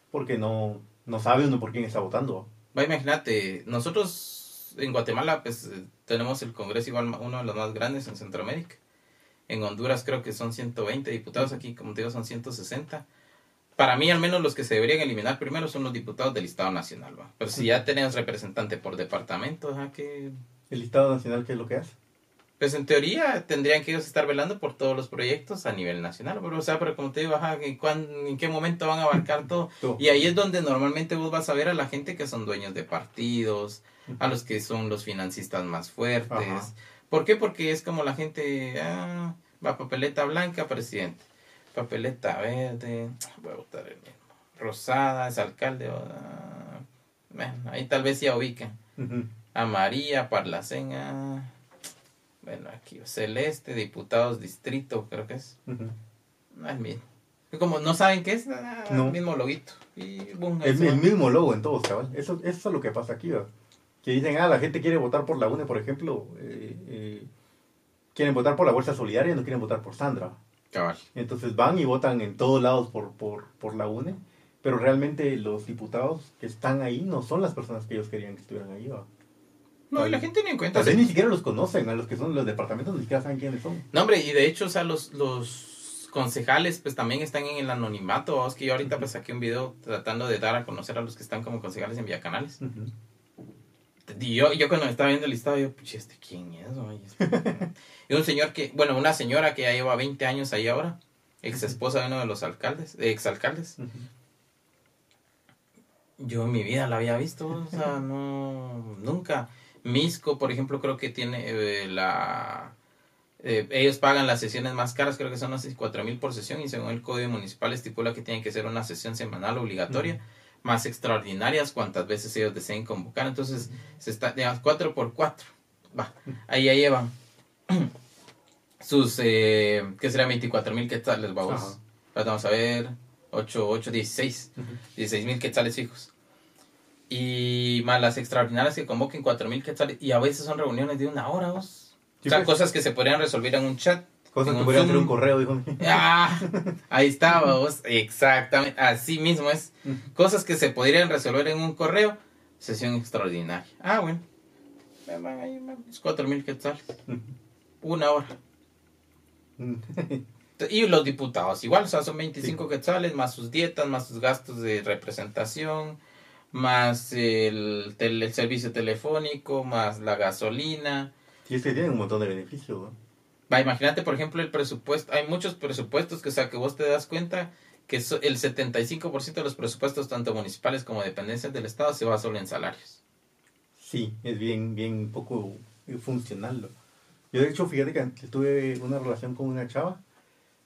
porque no, no sabe uno por quién está votando. Va, imagínate, nosotros en Guatemala, pues, tenemos el Congreso igual, uno de los más grandes en Centroamérica. En Honduras creo que son ciento veinte diputados, aquí, como te digo, son ciento sesenta. Para mí, al menos, los que se deberían eliminar primero son los diputados del Estado Nacional, ¿va? Pero si ya tenés representante por departamento, ¿a qué? ¿El Estado Nacional qué es lo que hace? Pues, en teoría, tendrían que ellos estar velando por todos los proyectos a nivel nacional, pero, o sea, pero como te digo, ¿a qué, cuán, ¿en qué momento van a abarcar todo? todo? Y ahí es donde normalmente vos vas a ver a la gente que son dueños de partidos, a los que son los financistas más fuertes. Ajá. ¿Por qué? Porque es como la gente, ah, va papeleta blanca, presidente. Papeleta verde, voy a votar el mismo. Rosada, es alcalde. Bueno, ahí tal vez ya ubican. Uh-huh. Amarilla, Parlacena. Bueno, aquí Celeste, diputados distrito, creo que es. Uh-huh. No es mismo. Como no saben qué es, ah, no. El mismo loguito. Y, boom, el, el mismo logo en todos, cabal. Eso, eso es lo que pasa aquí, ¿verdad? Que dicen, ah, la gente quiere votar por la UNE, por ejemplo. Eh, eh, quieren votar por la Bolsa Solidaria, no quieren votar por Sandra. Cabal. Entonces van y votan en todos lados por, por, por la UNE, pero realmente los diputados que están ahí no son las personas que ellos querían que estuvieran ahí, ¿va? No, y la gente ni en cuenta. Entonces, ni siquiera los conocen, a los que son los departamentos ni siquiera saben quiénes son. No, hombre, y de hecho, o sea, los, los concejales pues también están en el anonimato, ¿va? Es que yo ahorita, uh-huh, pues saqué un video tratando de dar a conocer a los que están como concejales en Villacanales. Uh-huh. Y yo, yo cuando estaba viendo el listado, yo, pucha, ¿este quién es? Y un señor que, bueno, una señora que ya lleva veinte años ahí ahora, ex esposa de uno de los alcaldes, ex alcaldes. Uh-huh. Yo en mi vida la había visto, o sea, no, nunca. Misco, por ejemplo, creo que tiene eh, la... Eh, ellos pagan las sesiones más caras, creo que son unos cuatro mil por sesión, y según el Código Municipal estipula que tiene que ser una sesión semanal obligatoria. Uh-huh. Más extraordinarias, cuantas veces ellos deseen convocar. Entonces, se está, digamos, cuatro por cuatro. Va, ahí ya llevan sus, eh, ¿qué será? veinticuatro mil quetzales, vamos. Vamos a ver, ocho, ocho, dieciséis. Uh-huh. dieciséis mil quetzales fijos. Y más las extraordinarias que convoquen cuatro mil quetzales. Y a veces son reuniones de una hora, dos. O sea, cosas que se podrían resolver en un chat. Cosas que podrían hacer un correo, dijo. Ah, ahí estaba vos. Exactamente. Así mismo es. Cosas que se podrían resolver en un correo. Sesión extraordinaria. Ah, bueno. Es cuatro mil quetzales. Una hora. Y los diputados igual. O sea, son veinticinco, sí, quetzales, más sus dietas, más sus gastos de representación, más el, tel- el servicio telefónico, más la gasolina. Sí, es que tienen un montón de beneficios, ¿no? Va, imagínate, por ejemplo, el presupuesto. Hay muchos presupuestos que, o sea, que vos te das cuenta que so, el setenta y cinco por ciento de los presupuestos, tanto municipales como dependencias del Estado, se va solo en salarios. Sí, es bien, bien poco funcional, ¿no? Yo, de hecho, fíjate que tuve una relación con una chava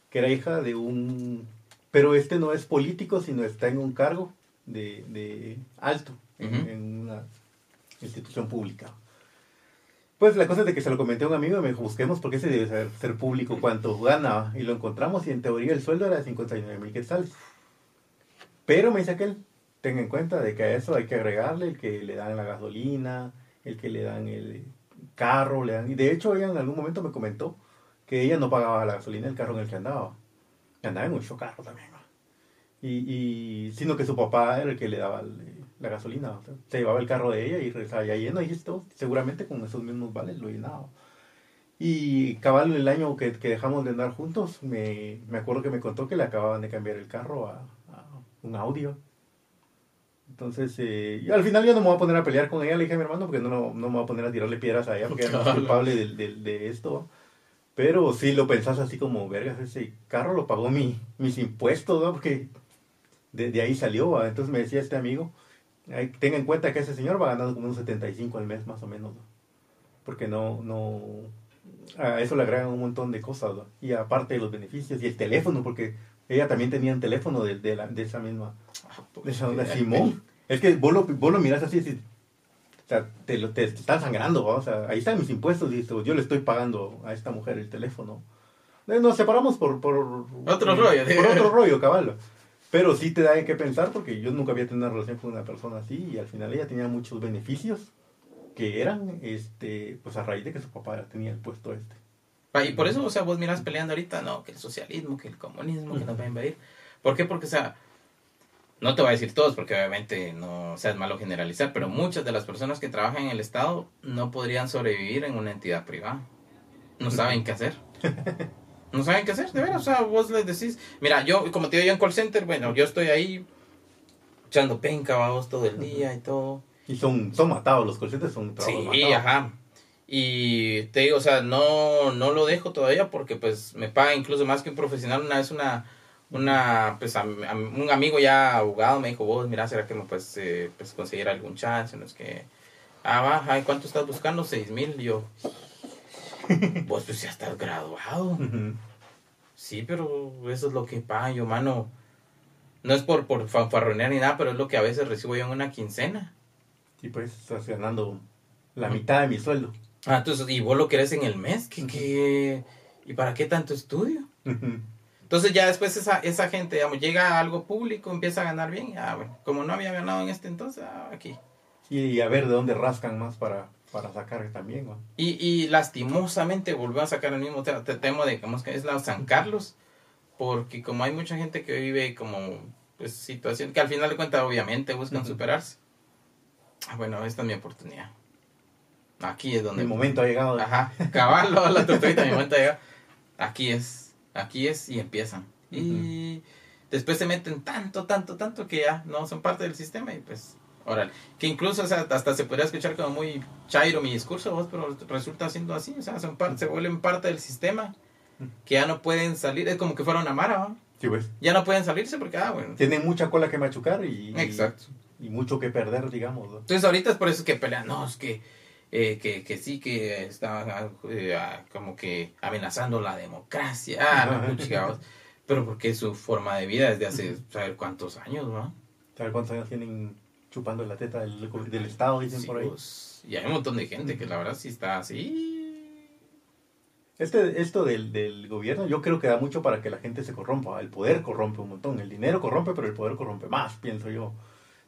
que era hija de un... Pero este no es político, sino está en un cargo de, de alto, uh-huh, en, en una institución pública. Pues la cosa es de que se lo comenté a un amigo y me dijo, busquemos porque ese debe ser, ser público cuánto gana. Y lo encontramos y en teoría el sueldo era de cincuenta y nueve mil quetzales. Pero me dice aquel, tenga en cuenta de que a eso hay que agregarle el que le dan la gasolina, el que le dan el carro, le dan... Y de hecho ella en algún momento me comentó que ella no pagaba la gasolina, el carro en el que andaba. Que andaba en mucho carro también, ¿no? Y, y sino que su papá era el que le daba... El, la gasolina, o sea, se llevaba el carro de ella y regresaba ya lleno, y esto seguramente con esos mismos vales lo llenaba. Y cabal, el año que, que dejamos de andar juntos, me, me acuerdo que me contó que le acababan de cambiar el carro a, a un audio. Entonces, eh, yo, al final yo no me voy a poner a pelear con ella, le dije a mi hermano, porque no, no me voy a poner a tirarle piedras a ella, porque ella no es culpable de, de, de esto. Pero si lo pensás así como, vergas, ese carro lo pagó mi, mis impuestos, ¿no? Porque de, de ahí salió, ¿va? Entonces me decía este amigo, hay, tenga en cuenta que ese señor va ganando como unos setenta y cinco al mes más o menos, ¿no? Porque no, no, a eso le agregan un montón de cosas, ¿no? Y aparte de los beneficios y el teléfono, porque ella también tenía un teléfono de, de, la, de esa misma, de esa onda Simón. Es que vos lo, vos lo mirás así, así, o sea, te, te, te están sangrando, ¿va? O sea, ahí están mis impuestos, y yo le estoy pagando a esta mujer el teléfono. Nos separamos por, por otro rollo, por otro rollo, caballo. Pero sí te da que pensar, porque yo nunca había tenido una relación con una persona así, y al final ella tenía muchos beneficios que eran, este, pues a raíz de que su papá tenía el puesto este. Y por eso, o sea, vos mirás peleando ahorita, no, que el socialismo, que el comunismo, que nos va a invadir. ¿Por qué? Porque, o sea, no te voy a decir todos, porque obviamente no, o sea, es malo generalizar, pero muchas de las personas que trabajan en el Estado no podrían sobrevivir en una entidad privada. No saben qué hacer. No saben qué hacer, de veras. O sea, vos les decís, mira, yo, como te digo, yo en call center, bueno, yo estoy ahí echando penca, vamos, todo el día y todo. Y son, son matados, los call centers son trabajos matados. Sí, ajá. Y te digo, o sea, no, no lo dejo todavía porque, pues, me paga incluso más que un profesional. Una vez una... Una, pues, am, am, un amigo ya abogado me dijo, vos, mira, ¿será que me puedes eh, pues, conseguir algún chance? No es que, ah, baja, ¿y cuánto estás buscando? seis mil. Yo, vos, pues, ya estás graduado. Uh-huh. Sí, pero eso es lo que pago yo, mano. No es por, por fanfarronear ni nada, pero es lo que a veces recibo yo en una quincena. Sí, pues, estás ganando la mitad de mi sueldo. Ah, entonces, ¿y vos lo querés en el mes? ¿Qué, qué? ¿Y para qué tanto estudio? Uh-huh. Entonces ya después esa, esa gente, digamos, llega a algo público, empieza a ganar bien. Ah, bueno, como no había ganado en este entonces, ah, aquí. Y, y a ver de dónde rascan más para, para sacar también, güey. Y, y lastimosamente volvió a sacar el mismo tema, tema de como es la San Carlos, porque como hay mucha gente que vive como, pues, situación, que al final de cuentas obviamente buscan uh-huh. superarse. Ah, bueno, esta es mi oportunidad. Aquí es donde... Mi momento ha llegado. Ajá, caballo, la tortuita, mi momento ha llegado. Aquí es. Aquí es, y empiezan. Uh-huh. Y después se meten tanto, tanto, tanto que ya no son parte del sistema y pues, órale. Que incluso, o sea, hasta se podría escuchar como muy chairo mi discurso, pero resulta siendo así, o sea, son parte, se vuelven parte del sistema, que ya no pueden salir, es como que fuera una mara, ¿no? Sí, pues. Ya no pueden salirse porque, ah, bueno. Tienen mucha cola que machucar y, exacto. y, y mucho que perder, digamos, ¿no? Entonces ahorita es por eso que pelean, no, es que... Eh, que, que sí, que estaban eh, como que amenazando la democracia, ah, no, chica, pero porque su forma de vida desde hace saber cuántos años, ¿no? Saber cuántos años tienen chupando la teta del, del Estado, dicen sí, por ahí. Pues, y hay un montón de gente que la verdad sí está así. Este, esto del, del gobierno yo creo que da mucho para que la gente se corrompa, el poder corrompe un montón, el dinero corrompe, pero el poder corrompe más, pienso yo.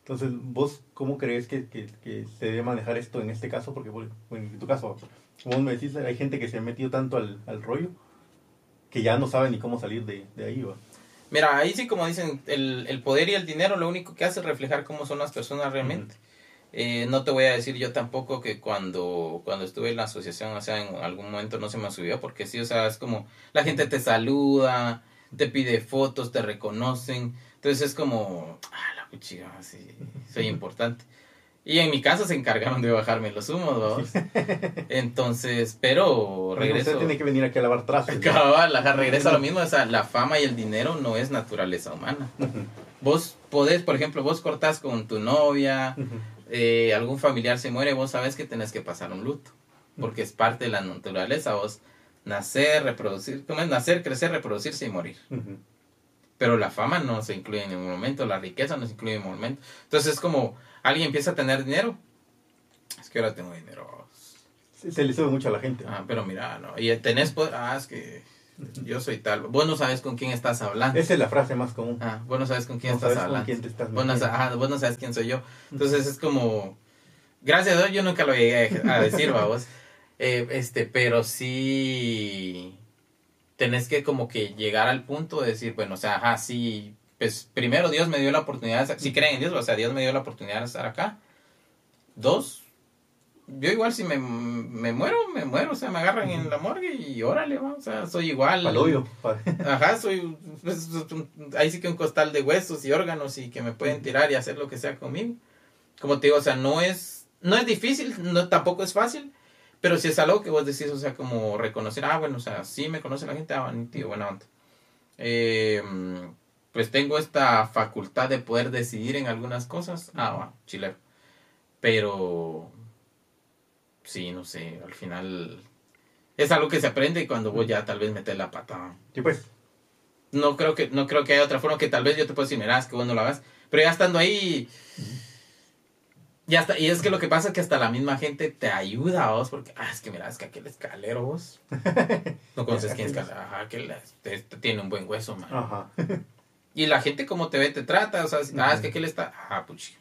Entonces, ¿vos cómo crees que, que, que se debe manejar esto en este caso? Porque, bueno, en tu caso, como me decís, hay gente que se ha metido tanto al, al rollo que ya no sabe ni cómo salir de, de ahí, ¿va? Mira, ahí sí, como dicen, el, el poder y el dinero lo único que hace es reflejar cómo son las personas realmente. Uh-huh. Eh, no te voy a decir yo tampoco que cuando, cuando estuve en la asociación, o sea, en algún momento no se me subió, porque sí, o sea, es como la gente te saluda, te pide fotos, te reconocen. Entonces es como, ah, la cuchilla, sí, soy importante. Y en mi casa se encargaron de bajarme los humos, vamos. Entonces, pero regreso. Usted tiene que venir aquí a lavar trastes. Cabal, ¿no? Regreso a lo mismo, o sea, la fama y el dinero no es naturaleza humana. Vos podés, por ejemplo, vos cortás con tu novia, eh, algún familiar se muere, vos sabés que tenés que pasar un luto, porque es parte de la naturaleza, vos nacer, reproducir, ¿cómo es? Nacer, crecer, reproducirse y morir. Pero la fama no se incluye en ningún momento, la riqueza no se incluye en ningún momento. Entonces es como, alguien empieza a tener dinero. Es que ahora tengo dinero. Sí, se le sube mucho a la gente. Ah, pero mira, no. Y tenés poder. Ah, es que yo soy tal. Vos no sabes con quién estás hablando. Esa es la frase más común. Ah, vos no sabes con quién no estás hablando. Con quién te estás vos, no sa- ah, vos no sabes quién soy yo. Entonces es como, gracias a Dios yo nunca lo llegué a decir, va, vos. Eh, este, pero sí... Tenés que como que llegar al punto de decir, bueno, o sea, ajá, sí, pues primero Dios me dio la oportunidad, de, si creen en Dios, o sea, Dios me dio la oportunidad de estar acá. Dos, yo igual si me, me muero, me muero, o sea, me agarran en la morgue y órale, va, o sea, soy igual. Paloyo. Ajá, soy, pues, ahí sí que un costal de huesos y órganos y que me pueden tirar y hacer lo que sea conmigo. Como te digo, o sea, no es, no es difícil, no, tampoco es fácil. Pero si es algo que vos decís, o sea, como reconocer, ah, bueno, o sea, sí me conoce la gente, ah, tío, buena onda. Eh, pues tengo esta facultad de poder decidir en algunas cosas, ah, va, chilero. Pero, sí, no sé, al final es algo que se aprende cuando vos ya tal vez metes la pata. Sí, pues. No creo que, no creo que haya otra forma, que tal vez yo te pueda decir, mirá, es que vos no lo hagas. Pero ya estando ahí... Ya está, y es que lo que pasa es que hasta la misma gente te ayuda a vos, porque, ah, es que mira, es que aquel escalero vos. No conoces quién es escalero, ajá, aquel este, este tiene un buen hueso, man. Ajá. Y la gente como te ve, te trata, o sea, si, ah, es que aquel está, ajá, puchi.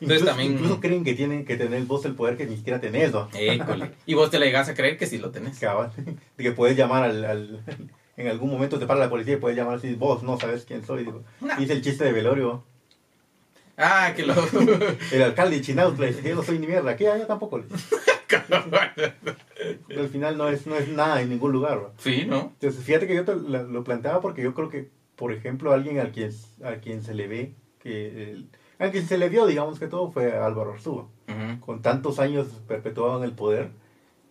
Entonces incluso, también. Incluso creen que tienen que tener vos el poder que ni siquiera tenés, ¿no? École. Y vos te le llegas a creer que sí lo tenés. Cabal. De que puedes llamar al, al. En algún momento te para la policía y puedes llamar así, vos no sabes quién soy. Digo, nah. Hice el chiste de velorio. Ah, que lo... El alcalde de Chinautla dice, yo no soy ni mierda, aquí yo tampoco. Pero al final no es, no es nada en ningún lugar, ¿no? Sí, ¿no? Entonces fíjate que yo te lo, lo planteaba porque yo creo que, por ejemplo, alguien a quien, a quien se le ve, que el, a quien se le vio, digamos que todo, fue Álvaro Arzu. Uh-huh. Con tantos años perpetuado en el poder,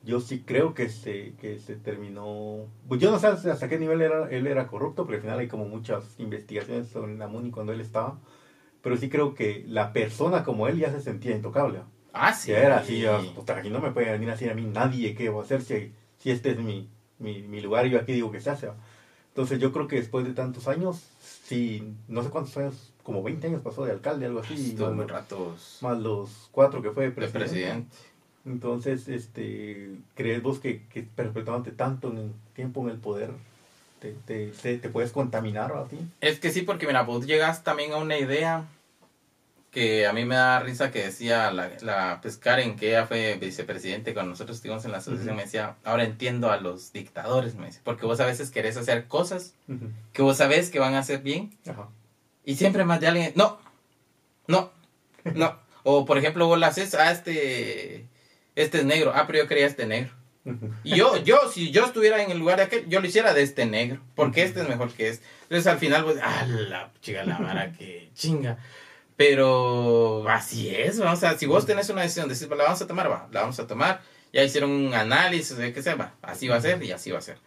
yo sí creo que se, que se terminó... Pues yo no sé hasta qué nivel era, él era corrupto, porque al final hay como muchas investigaciones sobre la MUNI cuando él estaba... Pero sí creo que la persona como él ya se sentía intocable. Ah, sí. Que era así, yo, pues, aquí no me puede venir a decir a mí nadie qué voy a hacer si, si este es mi, mi, mi lugar y yo aquí digo que se hace. Entonces yo creo que después de tantos años, sí, no sé cuántos años, como veinte años pasó de alcalde, algo así. Estuvo más, ratos. Más los cuatro que fue presidente. De presidente. Entonces, este, ¿crees vos que, que perpetuamente tanto en el tiempo en el poder... Te, te, te, te puedes contaminar a ti? Es que sí, porque mira, vos llegas también a una idea que a mí me da risa, que decía la, la pues Karen, que ella fue vicepresidente cuando nosotros estuvimos en la asociación. Uh-huh. Me decía, ahora entiendo a los dictadores, me dice, porque vos a veces querés hacer cosas uh-huh. que vos sabés que van a hacer bien. Ajá. Y siempre más de alguien, no, no, no. O por ejemplo, vos la haces, ah, este, este es negro, ah, pero yo quería este negro. Y yo, yo, si yo estuviera en el lugar de aquel, yo lo hiciera de este negro, porque este es mejor que este. Entonces al final, pues, ah, la chica, la vara que chinga. Pero así es, ¿no? O sea, si vos tenés una decisión, decís, la vamos a tomar, va, la vamos a tomar. Ya hicieron un análisis de qué se va, así va a ser y así va a ser.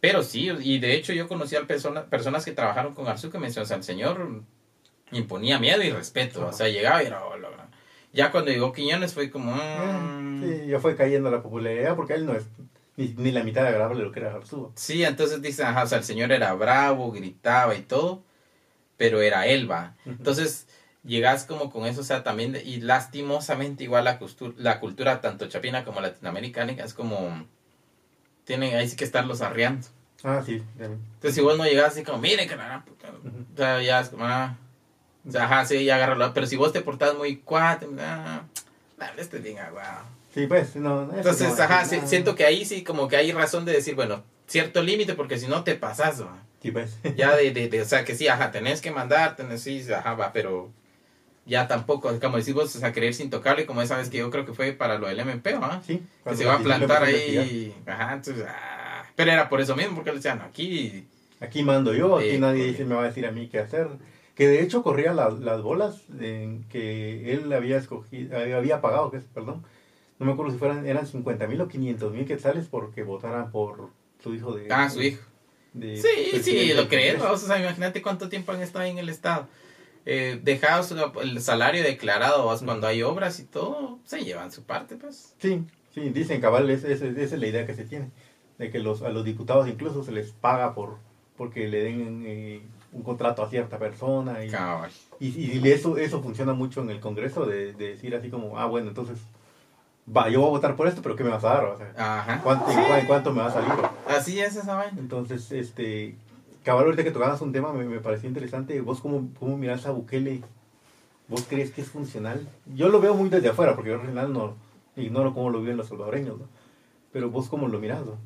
Pero sí, y de hecho yo conocí a persona, personas que trabajaron con Arzu que mencionó, o sea, el señor imponía miedo y respeto, o sea, llegaba y era, oh, la verdad. Ya cuando llegó Quiñones fue como... Mmm. Sí, ya fue cayendo la popularidad porque él no es ni, ni la mitad de agradable de lo que era Arzu. Sí, entonces dicen, ajá, o sea, el señor era bravo, gritaba y todo, pero era él, va. Uh-huh. Entonces, llegas como con eso, o sea, también, de, y lastimosamente igual la, costura, la cultura tanto chapina como latinoamericana es como... Tienen, ahí sí que estarlos arreando. Ah, sí. Bien. Entonces, si vos no llegas así como, miren, que la puta, uh-huh. o sea, ya es como... Ah, o sea, ajá, sí, agárralo. Pero si vos te portás muy cuate, ah, este es bien aguado. Sí, pues, no. Entonces, no, ajá, no, si, no. Siento que ahí sí, como que hay razón de decir, bueno, cierto límite, porque si no te pasas, ¿no? Sí, pues. Ya de, de, de, o sea, que sí, ajá, tenés que mandar, tenés, sí, ajá, va, pero ya tampoco, como decís vos, o sea, creerse intocable, como esa vez que yo creo que fue para lo del M P, ¿no? Sí. Que se va a plantar ahí, ajá, entonces, ah, pero era por eso mismo, porque le decían, no, aquí... Aquí mando yo, aquí eh, nadie dice, me va a decir a mí qué hacer. Que de hecho corría la, las bolas en que él había escogido, había pagado, perdón, no me acuerdo si fueran, eran cincuenta mil o quinientos mil quetzales porque votaran por su hijo de... Ah, su hijo. De, sí, sí, lo crees, o sea, imagínate cuánto tiempo han estado ahí en el Estado. Eh, dejados el salario declarado, mm. cuando hay obras y todo, se llevan su parte, pues. Sí, sí, dicen, cabal, esa es, es la idea que se tiene, de que los, a los diputados incluso se les paga por porque le den... Eh, un contrato a cierta persona y, y, y eso eso funciona mucho en el Congreso de, de decir así como, ah, bueno, entonces va, yo voy a votar por esto, pero ¿qué me vas a dar? O sea, ajá. ¿Cuánto, sí. ¿cu- ¿Cuánto me va a salir? Así es esa vaina. Entonces, este, cabal, ahorita que tocabas un tema me, me pareció interesante. ¿Vos cómo, cómo mirás a Bukele? ¿Vos crees que es funcional? Yo lo veo muy desde afuera, porque yo al final no ignoro cómo lo viven los salvadoreños, ¿no? Pero ¿vos cómo lo mirás, no?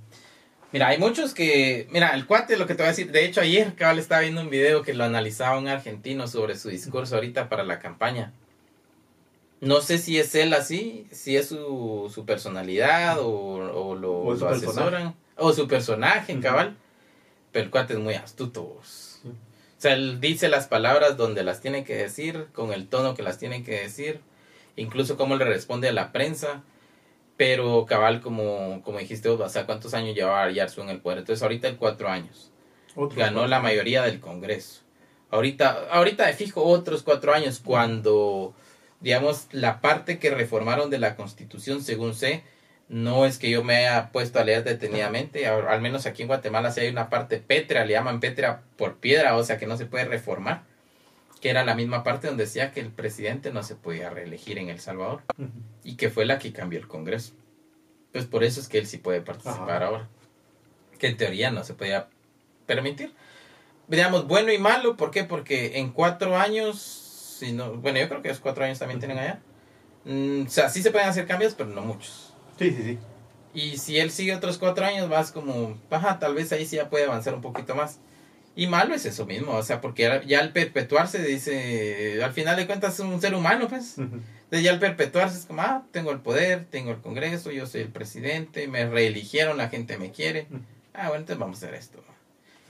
Mira, hay muchos que... Mira, el cuate, lo que te voy a decir... De hecho, ayer, cabal, estaba viendo un video que lo analizaba un argentino sobre su discurso ahorita para la campaña. No sé si es él así, si es su, su personalidad o, o lo, o lo asesoran. O su personaje, cabal. Uh-huh. Pero el cuate es muy astuto. Sí. O sea, él dice las palabras donde las tiene que decir, con el tono que las tiene que decir, incluso cómo le responde a la prensa. Pero cabal, como, como dijiste vos, ¿hasta cuántos años llevaba Arzu en el poder? Entonces ahorita el cuatro años. Otro ganó cuatro. La mayoría del Congreso. Ahorita, ahorita de fijo otros cuatro años, cuando, digamos, la parte que reformaron de la Constitución, según sé, no es que yo me haya puesto a leer detenidamente, al menos aquí en Guatemala sí hay una parte pétrea, le llaman pétrea por piedra, o sea que no se puede reformar, que era la misma parte donde decía que el presidente no se podía reelegir en El Salvador, uh-huh. y que fue la que cambió el Congreso. Pues por eso es que él sí puede participar Ajá. ahora, que en teoría no se podía permitir. Digamos, bueno y malo, ¿por qué? Porque en cuatro años, si no, bueno, yo creo que los cuatro años también tienen allá, mm, o sea, sí se pueden hacer cambios, pero no muchos. Sí, sí, sí. Y si él sigue otros cuatro años más como, ajá, tal vez ahí sí ya puede avanzar un poquito más. Y malo es eso mismo, o sea, porque ya al perpetuarse dice, al final de cuentas es un ser humano, pues. Uh-huh. Entonces ya al perpetuarse es como, ah, tengo el poder, tengo el Congreso, yo soy el presidente, me reeligieron, la gente me quiere. Uh-huh. Ah, bueno, entonces vamos a hacer esto.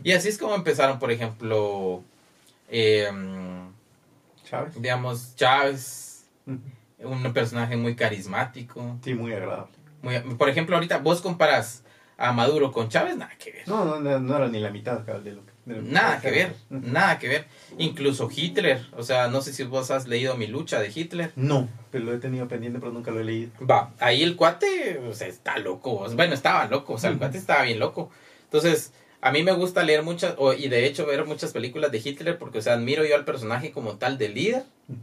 Y así es como empezaron, por ejemplo, eh, Chávez. Digamos, Chávez, uh-huh. un personaje muy carismático. Sí, muy agradable. Muy, por ejemplo, ahorita vos comparas a Maduro con Chávez, nada que ver. No, no, no, no era ni la mitad de lo que... De lo nada que, que ver, uh-huh. nada que ver. Incluso Hitler, o sea, no sé si vos has leído Mi lucha de Hitler. No, pero lo he tenido pendiente, pero nunca lo he leído. Va, ahí el cuate, o sea, está loco. Bueno, estaba loco, o sea, el cuate estaba bien loco. Entonces... A mí me gusta leer muchas, o, y de hecho ver muchas películas de Hitler, porque, o sea, admiro yo al personaje como tal de líder. Uh-huh.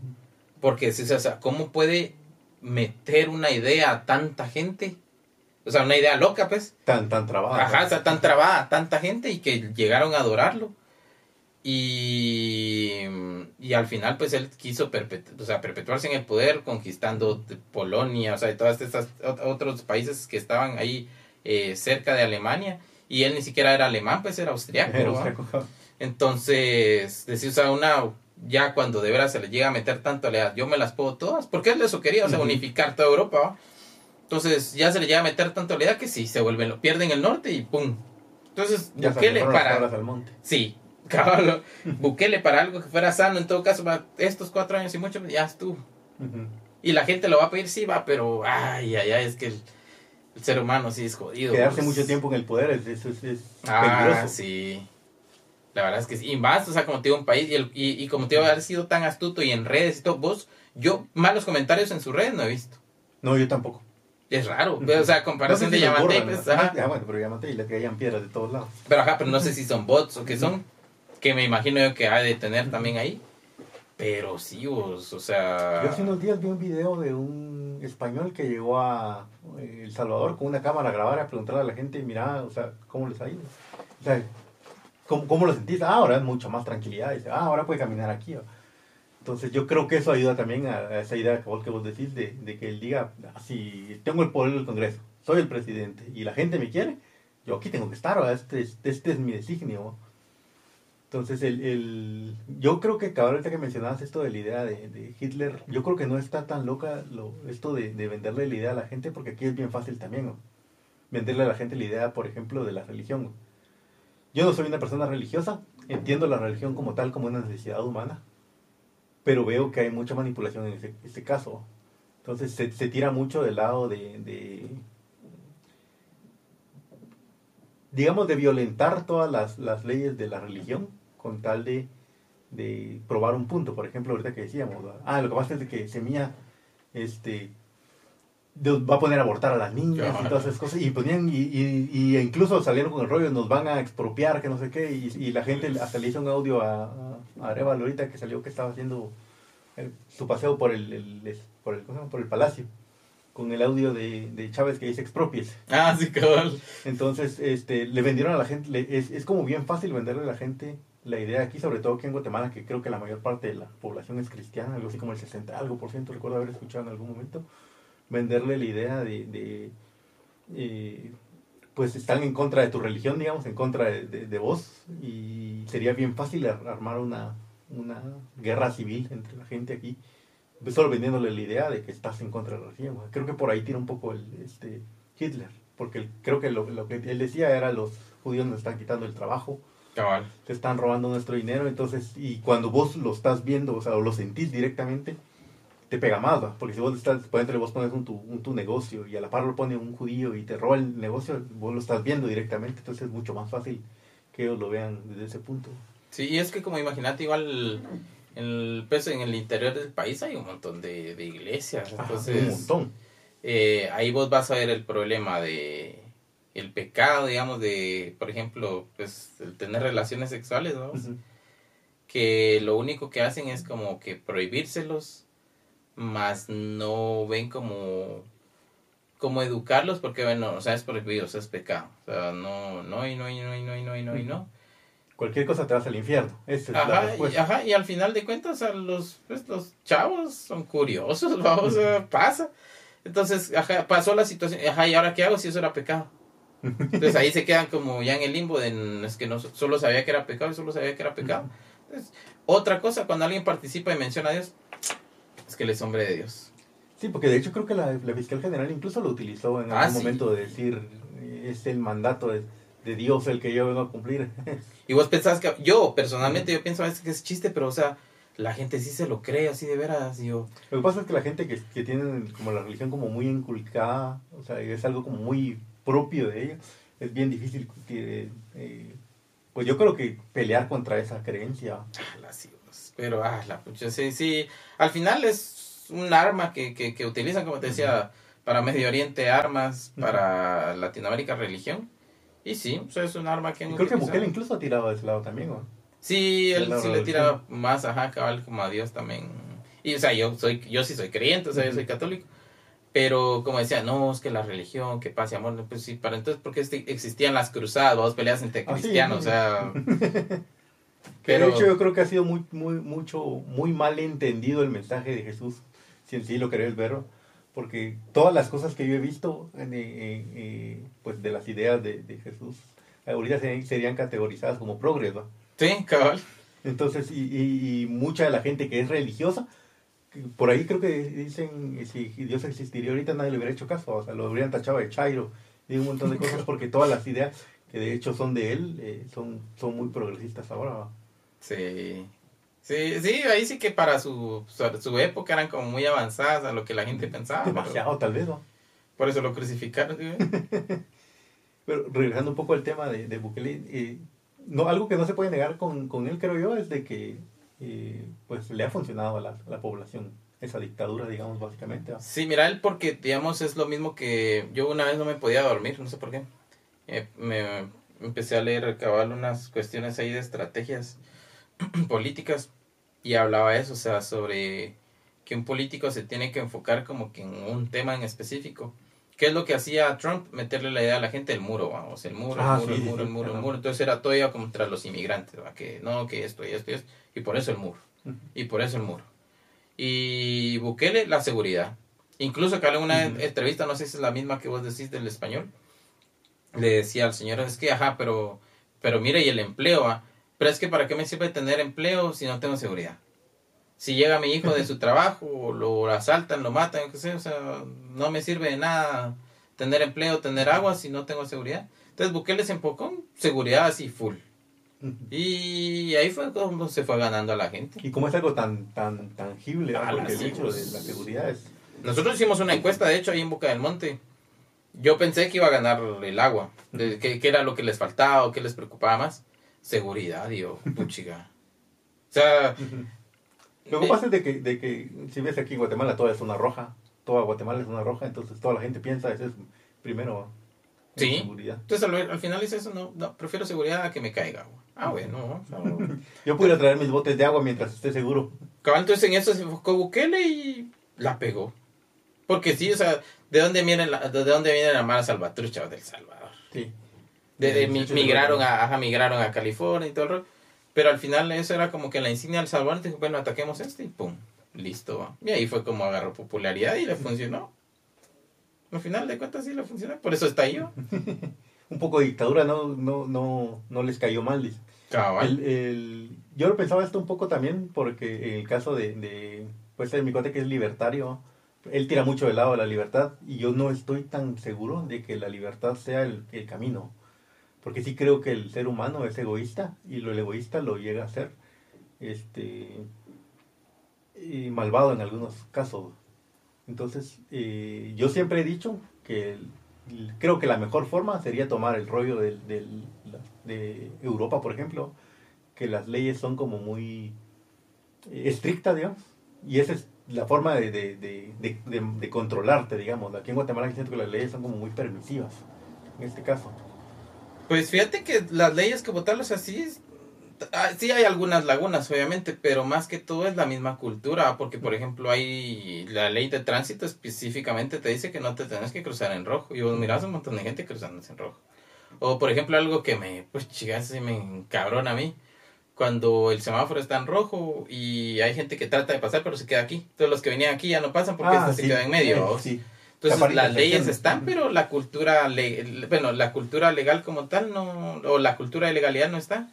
Porque, o sea, ¿cómo puede meter una idea a tanta gente? O sea, una idea loca, pues. Tan, tan trabada. Ajá, o sea, tan trabada, tanta gente, y que llegaron a adorarlo. Y, y al final, pues, él quiso perpetu- o sea, perpetuarse en el poder, conquistando Polonia, o sea, y todos estos otros países que estaban ahí eh, cerca de Alemania. Y él ni siquiera era alemán, pues era austriaco. Era austriaco. ¿No? Entonces, decir, o sea, una, ya cuando de veras se le llega a meter tanto, le da, yo me las puedo todas, porque él eso quería, o sea, unificar toda Europa. ¿Va? Entonces, ya se le llega a meter tanto, le da que sí, se vuelven, lo pierden el norte y pum. Entonces, ya Bukele para. Las al monte. Sí, cabrón, Bukele para algo que fuera sano, en todo caso, para estos cuatro años y mucho, ya estuvo. Uh-huh. Y la gente lo va a pedir, sí, va, pero, ay, ay, ay, es que. El, El ser humano sí es jodido. Quedarse pues. mucho tiempo en el poder es, es, es, es ah, peligroso. Ah, sí. La verdad es que sí. Y más, o sea, como te digo, un país, y, el, y, y como te digo, haber sido tan astuto y en redes y todo, vos, yo malos comentarios en sus redes no he visto. No, yo tampoco. Es raro. Pero, o sea, comparación no sé si de Yamate. Pues, ¿no? Ah, bueno, pero Yamate y le caían piedras de todos lados. Pero ajá, pero no sé si son bots o qué son. Que me imagino yo que hay de tener también ahí. Pero sí, vos, o sea... Yo hace unos días vi un video de un español que llegó a El Salvador con una cámara a grabar, a preguntarle a la gente, mira, o sea, ¿cómo les ha ido? O sea, ¿cómo, cómo lo sentís? Ah, ahora es mucha más tranquilidad. Dice, ah, ahora puede caminar aquí. Entonces yo creo que eso ayuda también a, a esa idea que vos, que vos decís, de, de que él diga, si tengo el poder del Congreso, soy el presidente y la gente me quiere, yo aquí tengo que estar, este, este, este es mi designio. Entonces, el, el, yo creo que, cabrón, ahorita que mencionabas esto de la idea de, de Hitler, yo creo que no está tan loca lo, esto de, de venderle la idea a la gente, porque aquí es bien fácil también, ¿no? Venderle a la gente la idea, por ejemplo, de la religión. Yo no soy una persona religiosa, entiendo la religión como tal, como una necesidad humana, pero veo que hay mucha manipulación en ese, ese caso. Entonces, se, se tira mucho del lado de... de digamos, de violentar todas las, las leyes de la religión, con tal de, de probar un punto. Por ejemplo, ahorita que decíamos, ah, lo que pasa es que Semilla este, va a poner a abortar a las niñas y todas esas cosas, y ponían, y, y, y incluso salieron con el rollo, nos van a expropiar, que no sé qué, y, y la gente hasta le hizo un audio a, a Arevalo ahorita, que salió que estaba haciendo el, su paseo por el, el, por, el, por el palacio, con el audio de, de Chávez que dice expropies. Ah, sí, cabal. Entonces, este, le vendieron a la gente, le, es, es como bien fácil venderle a la gente la idea aquí, sobre todo aquí en Guatemala, que creo que la mayor parte de la población es cristiana, algo así como el sesenta algo por ciento, recuerdo haber escuchado en algún momento, venderle la idea de, de eh, pues están en contra de tu religión, digamos, en contra de, de, de vos, y sería bien fácil armar una, una guerra civil entre la gente aquí, solo vendiéndole la idea de que estás en contra de la religión. Creo que por ahí tira un poco el este Hitler, porque el, creo que lo, lo que él decía era, los judíos nos están quitando el trabajo, cabal, te están robando nuestro dinero. Entonces, y cuando vos lo estás viendo, o sea, o lo sentís directamente, te pega más, ¿va? Porque si vos estás, por ejemplo, vos pones un tu, un tu negocio y a la par lo pone un judío y te roba el negocio, vos lo estás viendo directamente, entonces es mucho más fácil que ellos lo vean desde ese punto. Sí, y es que como imagínate, igual en el, pues, en el interior del país hay un montón de, de iglesias, entonces... Ajá, un montón. Eh, ahí vos vas a ver el problema de... el pecado, digamos, de, por ejemplo, pues, el tener relaciones sexuales, ¿no? Uh-huh. Que lo único que hacen es como que prohibírselos, más no ven como, como educarlos, porque, bueno, o sea, es prohibido, o sea, es pecado. O sea, no, no, y no, y no, y no, y no, y no, y no. Cualquier cosa te vas al infierno. Esa es ajá, la respuesta. Y, ajá, y al final de cuentas, o sea, los, pues, los chavos son curiosos, vamos, uh-huh. pasa. Entonces, ajá, pasó la situación, ajá, ¿y ahora qué hago si eso era pecado? Entonces ahí se quedan como ya en el limbo de, es que no, solo sabía que era pecado, solo sabía que era pecado. Entonces, otra cosa, cuando alguien participa y menciona a Dios, es que él es hombre de Dios. Sí, porque de hecho creo que la, la fiscal general incluso lo utilizó en ah, algún sí. momento de decir, es el mandato de, de Dios el que yo vengo a cumplir. Y vos pensás que, yo personalmente, yo pienso a veces que es chiste, pero o sea, la gente sí se lo cree, así de veras, yo... Lo que pasa es que la gente que, que tiene como la religión como muy inculcada, o sea, es algo como muy... propio de ellos, es bien difícil eh, eh, pues yo creo que pelear contra esa creencia. Ah, la sí, pero ah, la pucha, sí, sí, al final es un arma que, que, que utilizan, como te decía, uh-huh. para Medio Oriente armas, uh-huh. para Latinoamérica religión, y sí, o sea, es un arma que... Creo utilizan. Que Bukele incluso ha tirado de ese lado también, ¿no? Sí, él sí le tira más, ajá, cabal, como a Dios también, y o sea, yo, soy, yo sí soy creyente, o sea, uh-huh. yo soy católico. Pero, como decía, no, es que la religión, que paz y amor, pues sí, para entonces, ¿por qué existían las cruzadas, vos peleas entre cristianos? Ah, sí, o sea... Pero... De hecho, yo creo que ha sido muy, muy, mucho, muy mal entendido el mensaje de Jesús, si en sí lo querés ver, porque todas las cosas que yo he visto, eh, eh, eh, pues de las ideas de, de Jesús, ahorita serían, serían categorizadas como progres, ¿va? Sí, cabal. Entonces, y, y, y mucha de la gente que es religiosa, por ahí creo que dicen, si Dios existiría ahorita nadie le hubiera hecho caso, o sea, lo habrían tachado de chairo, y un montón de cosas, porque todas las ideas que de hecho son de él, eh, son, son muy progresistas ahora. Sí, sí, sí, ahí sí que para su, su, su época eran como muy avanzadas a lo que la gente pensaba. Demasiado, pero, tal vez, ¿no? Por eso lo crucificaron. ¿Sí? Pero regresando un poco al tema de, de Bukele, eh, no, algo que no se puede negar con, con él, creo yo, es de que... Eh, pues le ha funcionado a la, a la población esa dictadura, digamos, básicamente. Sí, mira, él porque, digamos, es lo mismo que yo una vez no me podía dormir, no sé por qué. Eh, me empecé a leer, cabal, unas cuestiones ahí de estrategias políticas y hablaba eso, o sea, sobre que un político se tiene que enfocar como que en un tema en específico. ¿Qué es lo que hacía Trump? Meterle la idea a la gente del muro, vamos, el muro, ah, el muro, sí, el muro, sí, el muro, claro. el muro. Entonces era todo contra los inmigrantes, ¿va? Que no, que esto, y esto, y esto. Y por eso el muro, uh-huh. y por eso el muro. Y Bukele, la seguridad. Incluso acá en una uh-huh. entrevista, no sé si es la misma que vos decís del español, le decía al señor, es que, ajá, pero, pero mire, y el empleo, ¿va? Pero es que ¿para qué me sirve tener empleo si no tengo seguridad? Si llega mi hijo de su trabajo, lo asaltan, lo matan, qué sé, o sea, no me sirve de nada tener empleo, tener agua si no tengo seguridad. Entonces Bukele se enfocó en seguridad así full. Uh-huh. Y ahí fue como se fue ganando a la gente. Y como es algo tan tan tangible, ah, porque el hecho de la seguridad es... Nosotros hicimos una encuesta, de hecho, ahí en Boca del Monte. Yo pensé que iba a ganar el agua, de, que, que era lo que les faltaba o que les preocupaba más. Seguridad, digo, puchiga. O sea... Uh-huh. Lo que pasa es de que, de que si ves aquí en Guatemala, toda es una roja. Toda Guatemala es una roja, entonces toda la gente piensa, eso es primero sí. seguridad. Entonces al, al final es eso, no, no, prefiero seguridad a que me caiga agua. Ah, bueno. No, no. Yo pudiera traer mis botes de agua mientras esté seguro. Cabal, entonces en eso se enfocó Bukele y la pegó. Porque sí, o sea, ¿de dónde viene la, de dónde viene la mala salvatrucha del Salvador? Sí. De, de, de, migraron, a, ajá, migraron a California y todo el rollo. Pero al final eso era como que la insignia del Salvador. Dijo, bueno, ataquemos este y pum, listo, va. Y ahí fue como agarró popularidad y le funcionó. Al final de cuentas sí le funcionó, por eso está yo. Un poco de dictadura no, no, no, no les cayó mal. Dice. Cabal. El, el, yo lo pensaba esto un poco también porque el caso de, de pues de mi cuate que es libertario, él tira mucho del lado de la libertad y yo no estoy tan seguro de que la libertad sea el, el camino. Porque sí creo que el ser humano es egoísta, y lo egoísta lo llega a ser. Este, y malvado en algunos casos. Entonces, eh, yo siempre he dicho que el, creo que la mejor forma sería tomar el rollo de, de, de Europa, por ejemplo, que las leyes son como muy estrictas, digamos, y esa es la forma de, de, de, de, de, de controlarte, digamos. Aquí en Guatemala siento que las leyes son como muy permisivas, en este caso. Pues fíjate que las leyes que votarlos así, sí hay algunas lagunas, obviamente, pero más que todo es la misma cultura, porque por ejemplo hay la ley de tránsito específicamente te dice que no te tenés que cruzar en rojo, y vos mirás a un montón de gente cruzándose en rojo. O por ejemplo algo que me, pues chicas, se me encabrona a mí, cuando el semáforo está en rojo y hay gente que trata de pasar pero se queda aquí. Entonces los que venían aquí ya no pasan porque ah, esta sí, se queda en medio. Sí, sí. Entonces la las leyes acción. Están, pero la cultura, le, bueno, la cultura legal como tal no, o la cultura de legalidad no está.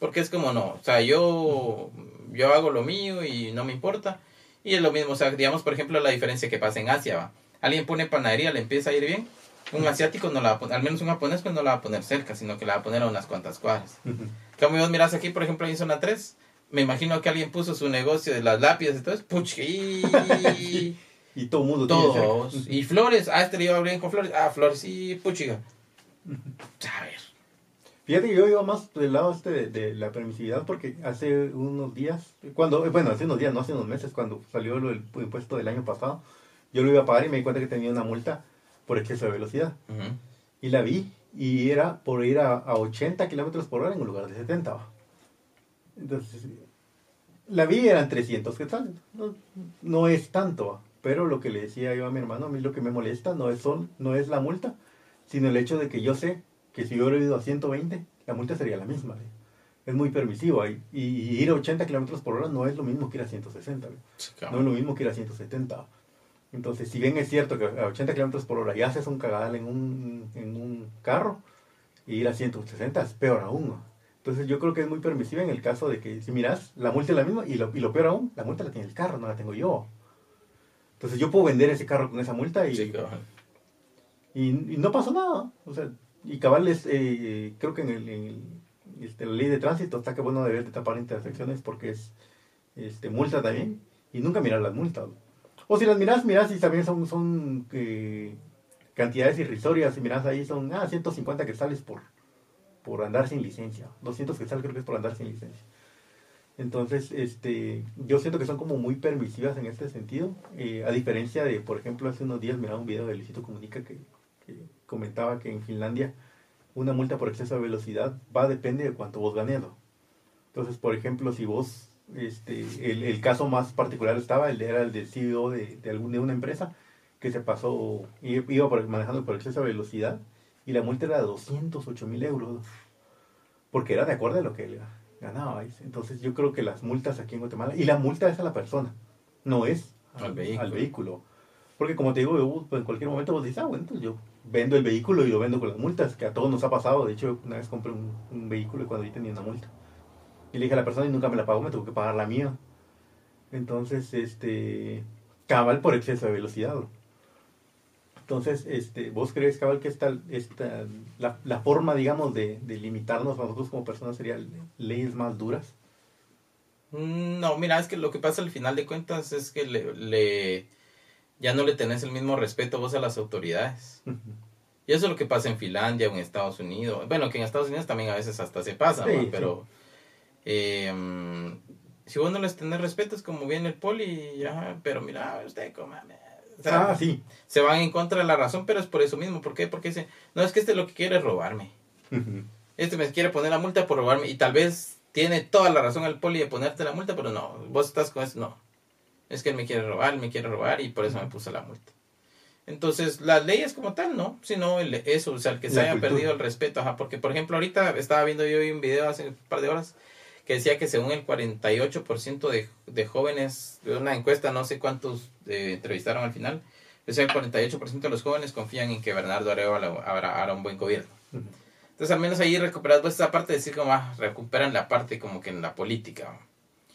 Porque es como, no, o sea, yo, yo hago lo mío y no me importa. Y es lo mismo, o sea, digamos, por ejemplo, la diferencia que pasa en Asia, ¿va? Alguien pone panadería, le empieza a ir bien. Un asiático no la va a poner, al menos un japonés, pues no la va a poner cerca, sino que la va a poner a unas cuantas cuadras. Uh-huh. Como vos mirás aquí, por ejemplo, en zona tres, me imagino que alguien puso su negocio de las lápidas y todo eso, puchi. Sí. Y todo el mundo todos. Tiene cerca. Y flores, ah, este le iba bien con flores, ah, flores sí, puchiga. A ver. Fíjate que yo iba más del lado este de, de la permisividad, porque hace unos días, cuando bueno, hace unos días, no hace unos meses, cuando salió lo, el impuesto del año pasado, yo lo iba a pagar y me di cuenta que tenía una multa por exceso de velocidad. Uh-huh. Y la vi, y era por ir a, a ochenta kilómetros por hora en lugar de setenta. Entonces, la vi, eran trescientos, ¿qué tal? No, no es tanto, pero lo que le decía yo a mi hermano, a mí lo que me molesta no es, son, no es la multa, sino el hecho de que yo sé que si yo hubiera ido a ciento veinte, la multa sería la misma, ¿ve? Es muy permisivo. Y, y ir a ochenta kilómetros por hora no es lo mismo que ir a ciento sesenta, sí, claro. No es lo mismo que ir a ciento setenta. Entonces, si bien es cierto que a ochenta kilómetros por hora ya haces un cagadal en un, en un carro, y ir a ciento sesenta es peor aún. Entonces, yo creo que es muy permisivo en el caso de que, si miras, la multa es la misma, y lo, y lo peor aún, la multa la tiene el carro, no la tengo yo. Entonces, yo puedo vender ese carro con esa multa y, sí, claro. y, y no pasa nada. O sea, y cabales, eh, creo que en, el, en el, este, la ley de tránsito está que bueno deber de tapar intersecciones porque es este, multa también, y nunca mirar las multas. O si las miras, miras y también son, son eh, cantidades irrisorias, y miras ahí son ah, ciento cincuenta quetzales por, por andar sin licencia, doscientos quetzales creo que es por andar sin licencia. Entonces, este, yo siento que son como muy permisivas en este sentido, eh, a diferencia de, por ejemplo, hace unos días miraba un video de Luisito Comunica que... comentaba que en Finlandia una multa por exceso de velocidad va depende de cuánto vos ganes. Entonces, por ejemplo, si vos este el, el caso más particular estaba el era el del C E O de, de alguna de una empresa que se pasó, iba por, manejando por exceso de velocidad, y la multa era de doscientos ocho mil euros porque era de acuerdo a lo que él ganaba. Entonces yo creo que las multas aquí en Guatemala, y la multa es a la persona, no es al, al, vehículo. al vehículo, porque como te digo, yo, pues en cualquier momento vos dices, ah, bueno, entonces yo vendo el vehículo y lo vendo con las multas, que a todos nos ha pasado. De hecho, una vez compré un, un vehículo y cuando yo tenía una multa, y le dije a la persona y nunca me la pagó, me tuvo que pagar la mía. Entonces, este, cabal por exceso de velocidad. Entonces, este, ¿vos crees, cabal, que esta, esta, la, la forma, digamos, de, de limitarnos a nosotros como personas sería leyes más duras? No, mira, es que lo que pasa al final de cuentas es que le... le... ya no le tenés el mismo respeto vos a las autoridades. Uh-huh. Y eso es lo que pasa en Finlandia o en Estados Unidos. Bueno, que en Estados Unidos también a veces hasta se pasa, sí, pero... Sí. Eh, si vos no les tenés respeto, es como viene el poli, ajá, pero mira, usted coma... O sea, ah, sí. Se van en contra de la razón, pero es por eso mismo. ¿Por qué? Porque dicen, no, es que este lo que quiere es robarme. Uh-huh. Este me quiere poner la multa por robarme. Y tal vez tiene toda la razón el poli de ponerte la multa, pero no, vos estás con eso, no. Es que él me quiere robar, me quiere robar, y por eso me puso la multa. Entonces, las leyes como tal, no, sino el, eso, o sea, el que se haya perdido el respeto. Ajá, porque, por ejemplo, ahorita estaba viendo yo un video hace un par de horas que decía que según el cuarenta y ocho por ciento de, de jóvenes, de una encuesta, no sé cuántos eh, entrevistaron al final, decía que el cuarenta y ocho por ciento de los jóvenes confían en que Bernardo Areo hará un buen gobierno. Uh-huh. Entonces, al menos ahí recuperando esta parte, decir como, ah, recuperan la parte como que en la política.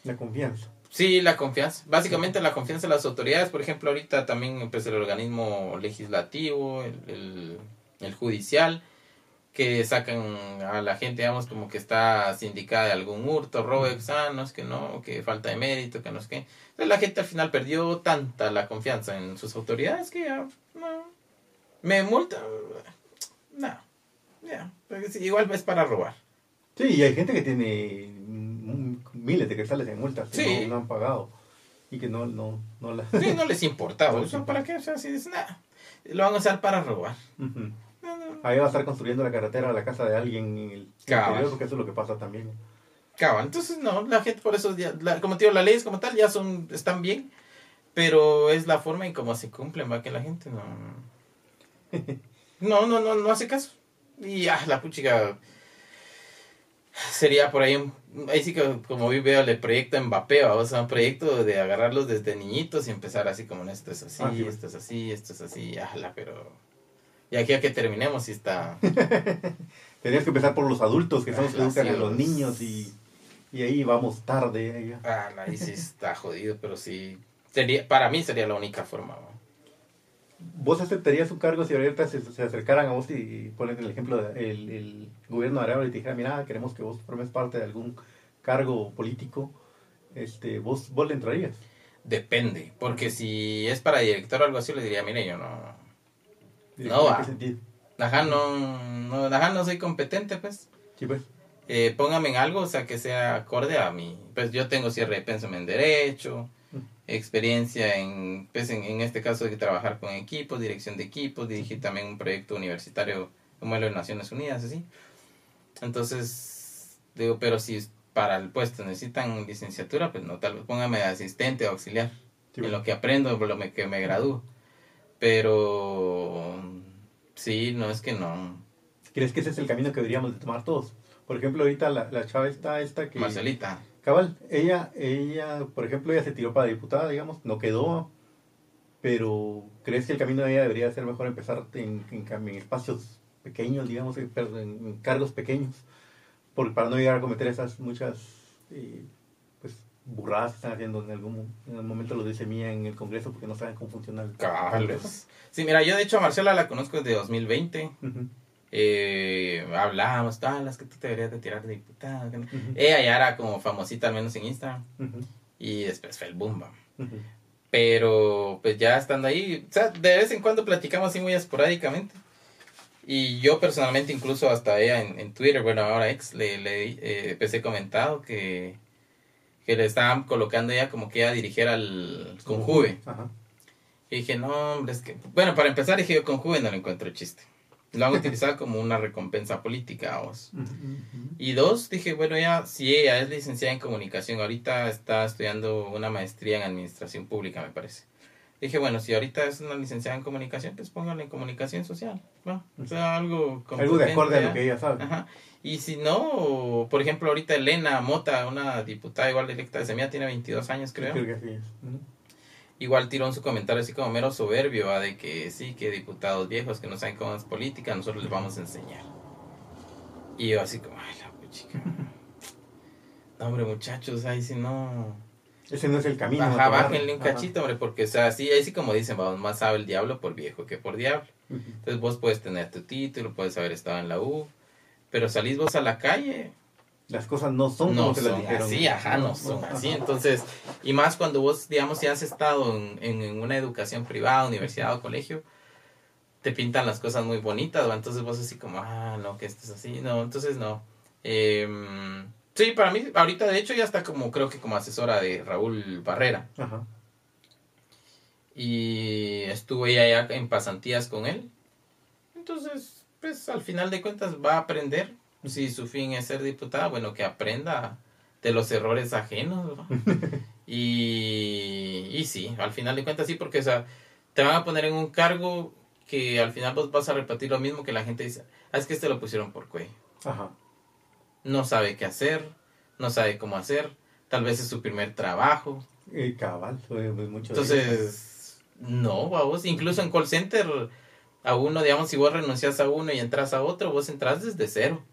La confianza. Sí, la confianza. Básicamente la confianza en las autoridades. Por ejemplo, ahorita también pues, el organismo legislativo, el, el, el judicial, que sacan a la gente, digamos, como que está sindicada de algún hurto, robo, ah, no es que no, que falta de mérito, que no es que... Entonces la gente al final perdió tanta la confianza en sus autoridades que ya, no, me multa, no, ya, igual es para robar. Sí, y hay gente que tiene miles de quetzales en multas que sí. no, no han pagado y que no, no, no las... Sí, no les importaba, no, eso para qué, o sea, si es nada, lo van a usar para robar. Uh-huh. Ahí va a estar construyendo la carretera a la casa de alguien en el interior, porque eso es lo que pasa también. Cabal, entonces no, la gente por eso, ya, la, como te digo, las leyes como tal ya son, están bien, pero es la forma en cómo se cumplen, va, que la gente no... No, no, no, no hace caso. Y ah, la puchica sería por ahí, un, ahí sí que como vi veo el proyecto Mbappé, ¿va? O sea, un proyecto de agarrarlos desde niñitos y empezar así como esto es así, ah, sí. esto es así, esto es así, ajala, pero... Y aquí a que terminemos si está... Tenías que empezar por los adultos, que son los que educan a los niños y, y ahí vamos tarde. Ah, ahí sí está jodido, pero sí... Sería, para mí sería la única forma. ¿No? ¿Vos aceptarías un cargo si ahorita se, se acercaran a vos y, y ponen el ejemplo del de, el gobierno de Arevalo y te dijera, mira, queremos que vos formes parte de algún cargo político? Este, ¿vos, vos le entrarías? Depende, porque si es para director o algo así, le diría, mire, yo no... No va. Ajá, no, no, ajá, no soy competente, pues. Sí, pues. Eh, póngame en algo, o sea, que sea acorde a mí. Pues yo tengo cierre de pensum en Derecho, experiencia en, pues en, en este caso, de trabajar con equipos, dirección de equipos, dirigí también un proyecto universitario como el de Naciones Unidas, así. Entonces, digo, pero si para el puesto necesitan licenciatura, pues no, tal vez póngame asistente o auxiliar. Sí, pues. En lo que aprendo, por lo que me gradúo. Pero sí, no es que no. ¿Crees que ese es el camino que deberíamos de tomar todos? Por ejemplo, ahorita la, la chava está esta que... Marcelita. Cabal, ella, ella, por ejemplo, ella se tiró para diputada, digamos, no quedó. Pero ¿crees que el camino de ella debería ser mejor empezar en, en, en espacios pequeños, digamos, en, en cargos pequeños? Porque para no llegar a cometer esas muchas eh, pues burradas que están haciendo en algún en el momento, lo de Semilla en el Congreso, porque no saben cómo funciona el Carlos. Sí, mira, yo de hecho a Marcela la conozco desde dos mil veinte. Uh-huh. eh, hablábamos, tal, las que tú te deberías de tirar de diputada. Uh-huh. Ella ya era como famosita, al menos en Instagram. Uh-huh. Y después fue el boom, bam. Uh-huh. Pero pues ya estando ahí, o sea, de vez en cuando platicamos así muy esporádicamente. Y yo personalmente, incluso hasta ella en, en Twitter, bueno, ahora ex, le, le eh, empecé comentado que... que le estaban colocando ya como que ella dirigiera al Conjuve. Ajá. Y dije, no, hombre, es que... Bueno, para empezar, dije, yo Conjuve no le encuentro chiste. Lo han utilizado como una recompensa política a vos. Y dos, dije, bueno, ya, si ella es licenciada en Comunicación, ahorita está estudiando una maestría en Administración Pública, me parece. Dije, bueno, si ahorita es una licenciada en Comunicación, pues pónganle en Comunicación Social. ¿No? O sea, algo... Algo de acuerdo a lo que ella sabe. Ajá. Y si no, por ejemplo, ahorita Elena Mota, una diputada igual electa de Semilla, tiene veintidós años, creo. Creo que sí es. Uh-huh. Igual tiró en su comentario así como mero soberbio, ¿va? De que sí, que diputados viejos que no saben cómo es política, nosotros les vamos a enseñar. Y yo así como, ay, la puchica. No, hombre, muchachos, ahí si no... Ese no es el camino. Ajá, bájenle un cachito, hombre, porque, o sea, así, ahí sí como dicen, vamos, más sabe el diablo por viejo que por diablo. Uh-huh. Entonces vos puedes tener tu título, puedes haber estado en la U, pero salís vos a la calle, las cosas no son no como te las dijeron. Así, ajá, no son así. Entonces, y más cuando vos, digamos, si has estado en, en, en una educación privada, universidad o colegio, te pintan las cosas muy bonitas, ¿no? Entonces vos así como, ah, no, que esto es así. No, entonces no. Eh, sí, para mí, ahorita de hecho ya está como, creo que como asesora de Raúl Barrera. Ajá. Y estuve ya en pasantías con él. Entonces... Pues, al final de cuentas va a aprender. Si su fin es ser diputada, bueno, que aprenda de los errores ajenos, ¿no? y, y sí, al final de cuentas sí, porque o sea, te van a poner en un cargo que al final vos vas a repetir lo mismo que la gente dice, ah, es que este lo pusieron por cuello. Ajá. No sabe qué hacer, no sabe cómo hacer, tal vez es su primer trabajo. Y cabal, mucho. Entonces, no, vamos, incluso en call center... A uno, digamos, si vos renuncias a uno y entras a otro, vos entras desde cero.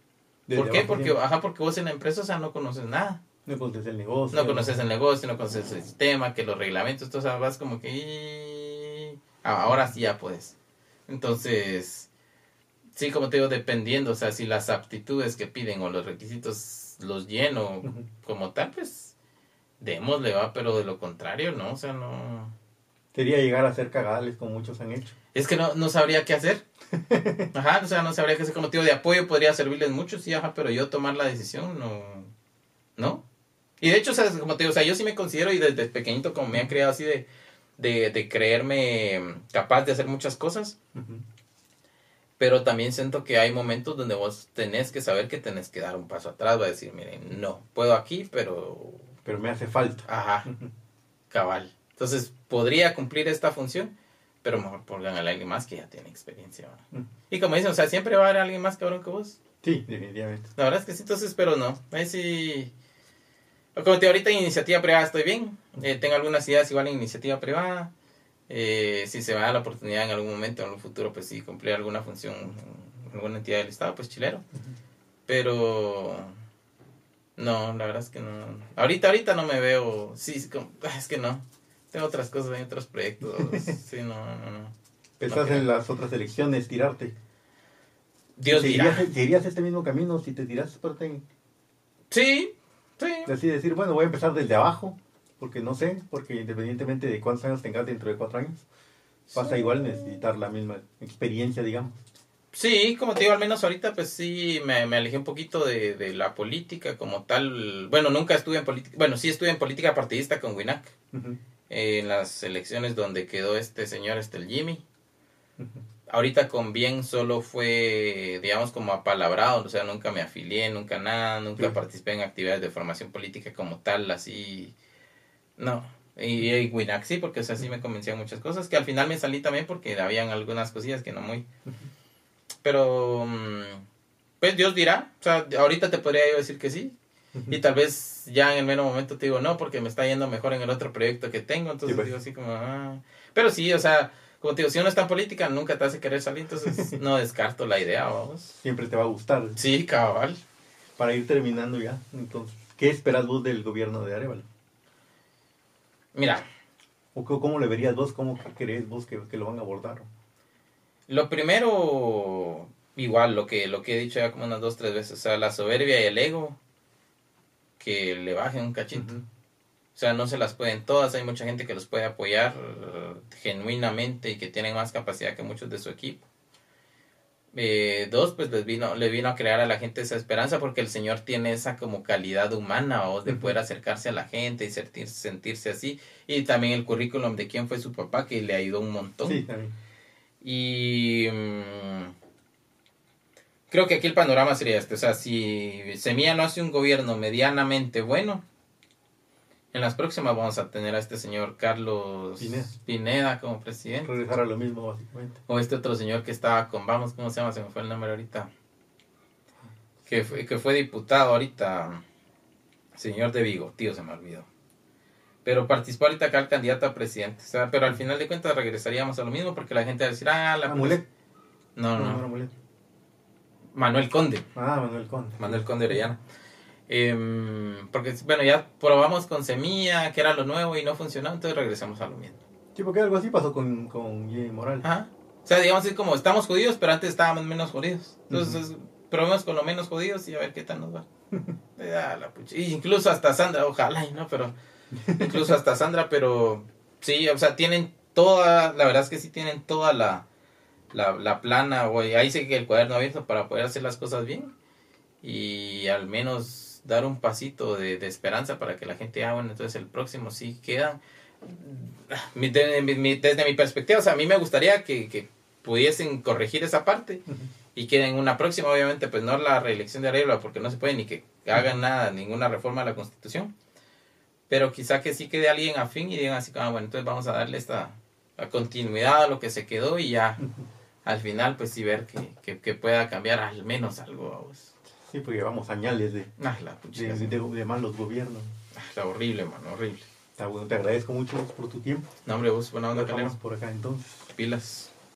¿Por desde qué? Porque, ajá, porque vos en la empresa, o sea, no conoces nada. No conoces el negocio. No conoces el negocio, no conoces el sistema, que los reglamentos, tú sabes como que... Ah, ahora sí ya puedes. Entonces, Sí, como te digo, dependiendo, o sea, si las aptitudes que piden o los requisitos los lleno uh-huh. como tal, pues démosle, va, pero de lo contrario, no, o sea, no... Sería llegar a hacer cagales como muchos han hecho. Es que no, no sabría qué hacer. Ajá, o sea, no sabría qué hacer como tío de apoyo, podría servirles mucho, sí, ajá, pero yo tomar la decisión, no, no. Y de hecho, o sea, como te digo, o sea, yo sí me considero, y desde pequeñito como me han creado así de, de, de creerme capaz de hacer muchas cosas. Uh-huh. Pero también siento que hay momentos donde vos tenés que saber que tenés que dar un paso atrás. Va a decir, miren, no, puedo aquí, pero... Pero me hace falta. Ajá, cabal. Entonces, podría cumplir esta función, pero mejor pongan a alguien más que ya tiene experiencia. Mm. Y como dicen, o sea, siempre va a haber alguien más cabrón que vos. Sí, definitivamente. La verdad es que sí, entonces, pero no. Ahí sí... Como te ahorita en iniciativa privada estoy bien. Eh, tengo algunas ideas igual en iniciativa privada. Eh, si se me da la oportunidad en algún momento, en un futuro, pues sí, cumplir alguna función en alguna entidad del Estado, pues chilero. Uh-huh. Pero no, la verdad es que no. Ahorita, ahorita no me veo. Sí, es que no. Tengo otras cosas, hay otros proyectos. Sí, no, no, no. ¿Pensás no, en las otras elecciones tirarte? Dios dirá. ¿Seguirías este mismo camino si te tiras por ten? Sí, sí. Así decir, bueno, voy a empezar desde abajo. Porque no sé, porque independientemente de cuántos años tengas dentro de cuatro años, vas sí. a igual necesitar la misma experiencia, digamos. Sí, como te digo, al menos ahorita pues sí me, me alejé un poquito de, de la política como tal. Bueno, nunca estuve en política, bueno, sí estuve en política partidista con Winac. Uh-huh. eh, en las elecciones donde quedó este señor, este el Jimmy. Uh-huh. Ahorita con bien solo fue, digamos, como apalabrado, o sea, nunca me afilié, nunca nada, nunca uh-huh. participé en actividades de formación política como tal, así... No, y, y Winac sí, porque o sea, sí me convencían muchas cosas, que al final me salí también porque habían algunas cosillas que no muy... Pero, pues Dios dirá, o sea, ahorita te podría yo decir que sí, y tal vez ya en el mero momento te digo no, porque me está yendo mejor en el otro proyecto que tengo, entonces sí, pues. Digo así como... Ah. Pero sí, o sea, como te digo, si uno está en política nunca te hace querer salir, entonces no descarto la idea, vamos. Siempre te va a gustar. Sí, cabal. Para ir terminando ya, entonces, ¿qué esperas vos del gobierno de Arevalo? Mira. ¿O cómo le verías vos? ¿Cómo crees vos que, que lo van a abordar? Lo primero, igual, lo que, lo que he dicho ya como unas dos, tres veces. O sea, la soberbia y el ego, que le bajen un cachito. Uh-huh. O sea, no se las pueden todas. Hay mucha gente que los puede apoyar genuinamente y que tienen más capacidad que muchos de su equipo. Eh, dos, pues les vino, le vino a crear a la gente esa esperanza porque el Señor tiene esa como calidad humana, o de poder acercarse a la gente y sentirse, sentirse así, y también el currículum de quién fue su papá que le ayudó un montón. Sí, también. Y um, creo que aquí el panorama sería este, o sea, si Semilla no hace un gobierno medianamente bueno, en las próximas vamos a tener a este señor Carlos Pineda, Pineda como presidente. Regresar a lo mismo, básicamente. O este otro señor que estaba con, vamos, ¿cómo se llama? Se me fue el nombre ahorita. Que fue, que fue diputado ahorita. Señor de Vigo, tío, se me olvidó. Pero participó ahorita acá el candidato a presidente. O sea, pero al final de cuentas regresaríamos a lo mismo porque la gente va a decir, ah, la... Amulet. No, no, no. no. Manuel Conde. Ah, Manuel Conde. Manuel Conde Orellana. Eh, porque bueno, ya probamos con Semilla, que era lo nuevo y no funcionó, entonces regresamos a lo mismo. Sí, porque algo así pasó con, con Jimmy Morales. Ajá. O sea, digamos así como estamos jodidos, pero antes estábamos menos jodidos. Entonces, uh-huh. probemos con lo menos jodidos y a ver qué tal nos va. Ah, la pucha. Y incluso hasta Sandra, ojalá, y no, pero incluso hasta Sandra, pero sí, o sea, tienen toda, la verdad es que sí tienen toda la la, la plana, güey. Ahí sí que el cuaderno abierto para poder hacer las cosas bien y al menos dar un pasito de, de esperanza para que la gente, ah, bueno, entonces el próximo sí queda. Mi, de, mi, desde mi perspectiva, o sea, a mí me gustaría que, que pudiesen corregir esa parte uh-huh. y que en una próxima, obviamente, pues no la reelección de Arevalo, porque no se puede ni que hagan nada, ninguna reforma a la Constitución, pero quizá que sí quede alguien afín y digan así, ah, bueno, entonces vamos a darle esta la continuidad a lo que se quedó y ya uh-huh. al final, pues sí ver que, que, que pueda cambiar al menos algo. Pues. Sí, porque llevamos añales de, ah, la puchera, de, de, de malos gobiernos. Ah, la horrible, mano, horrible. Está bueno, te agradezco mucho por tu tiempo. No, hombre, vos, buena onda, Calero. Por acá entonces. Pilas.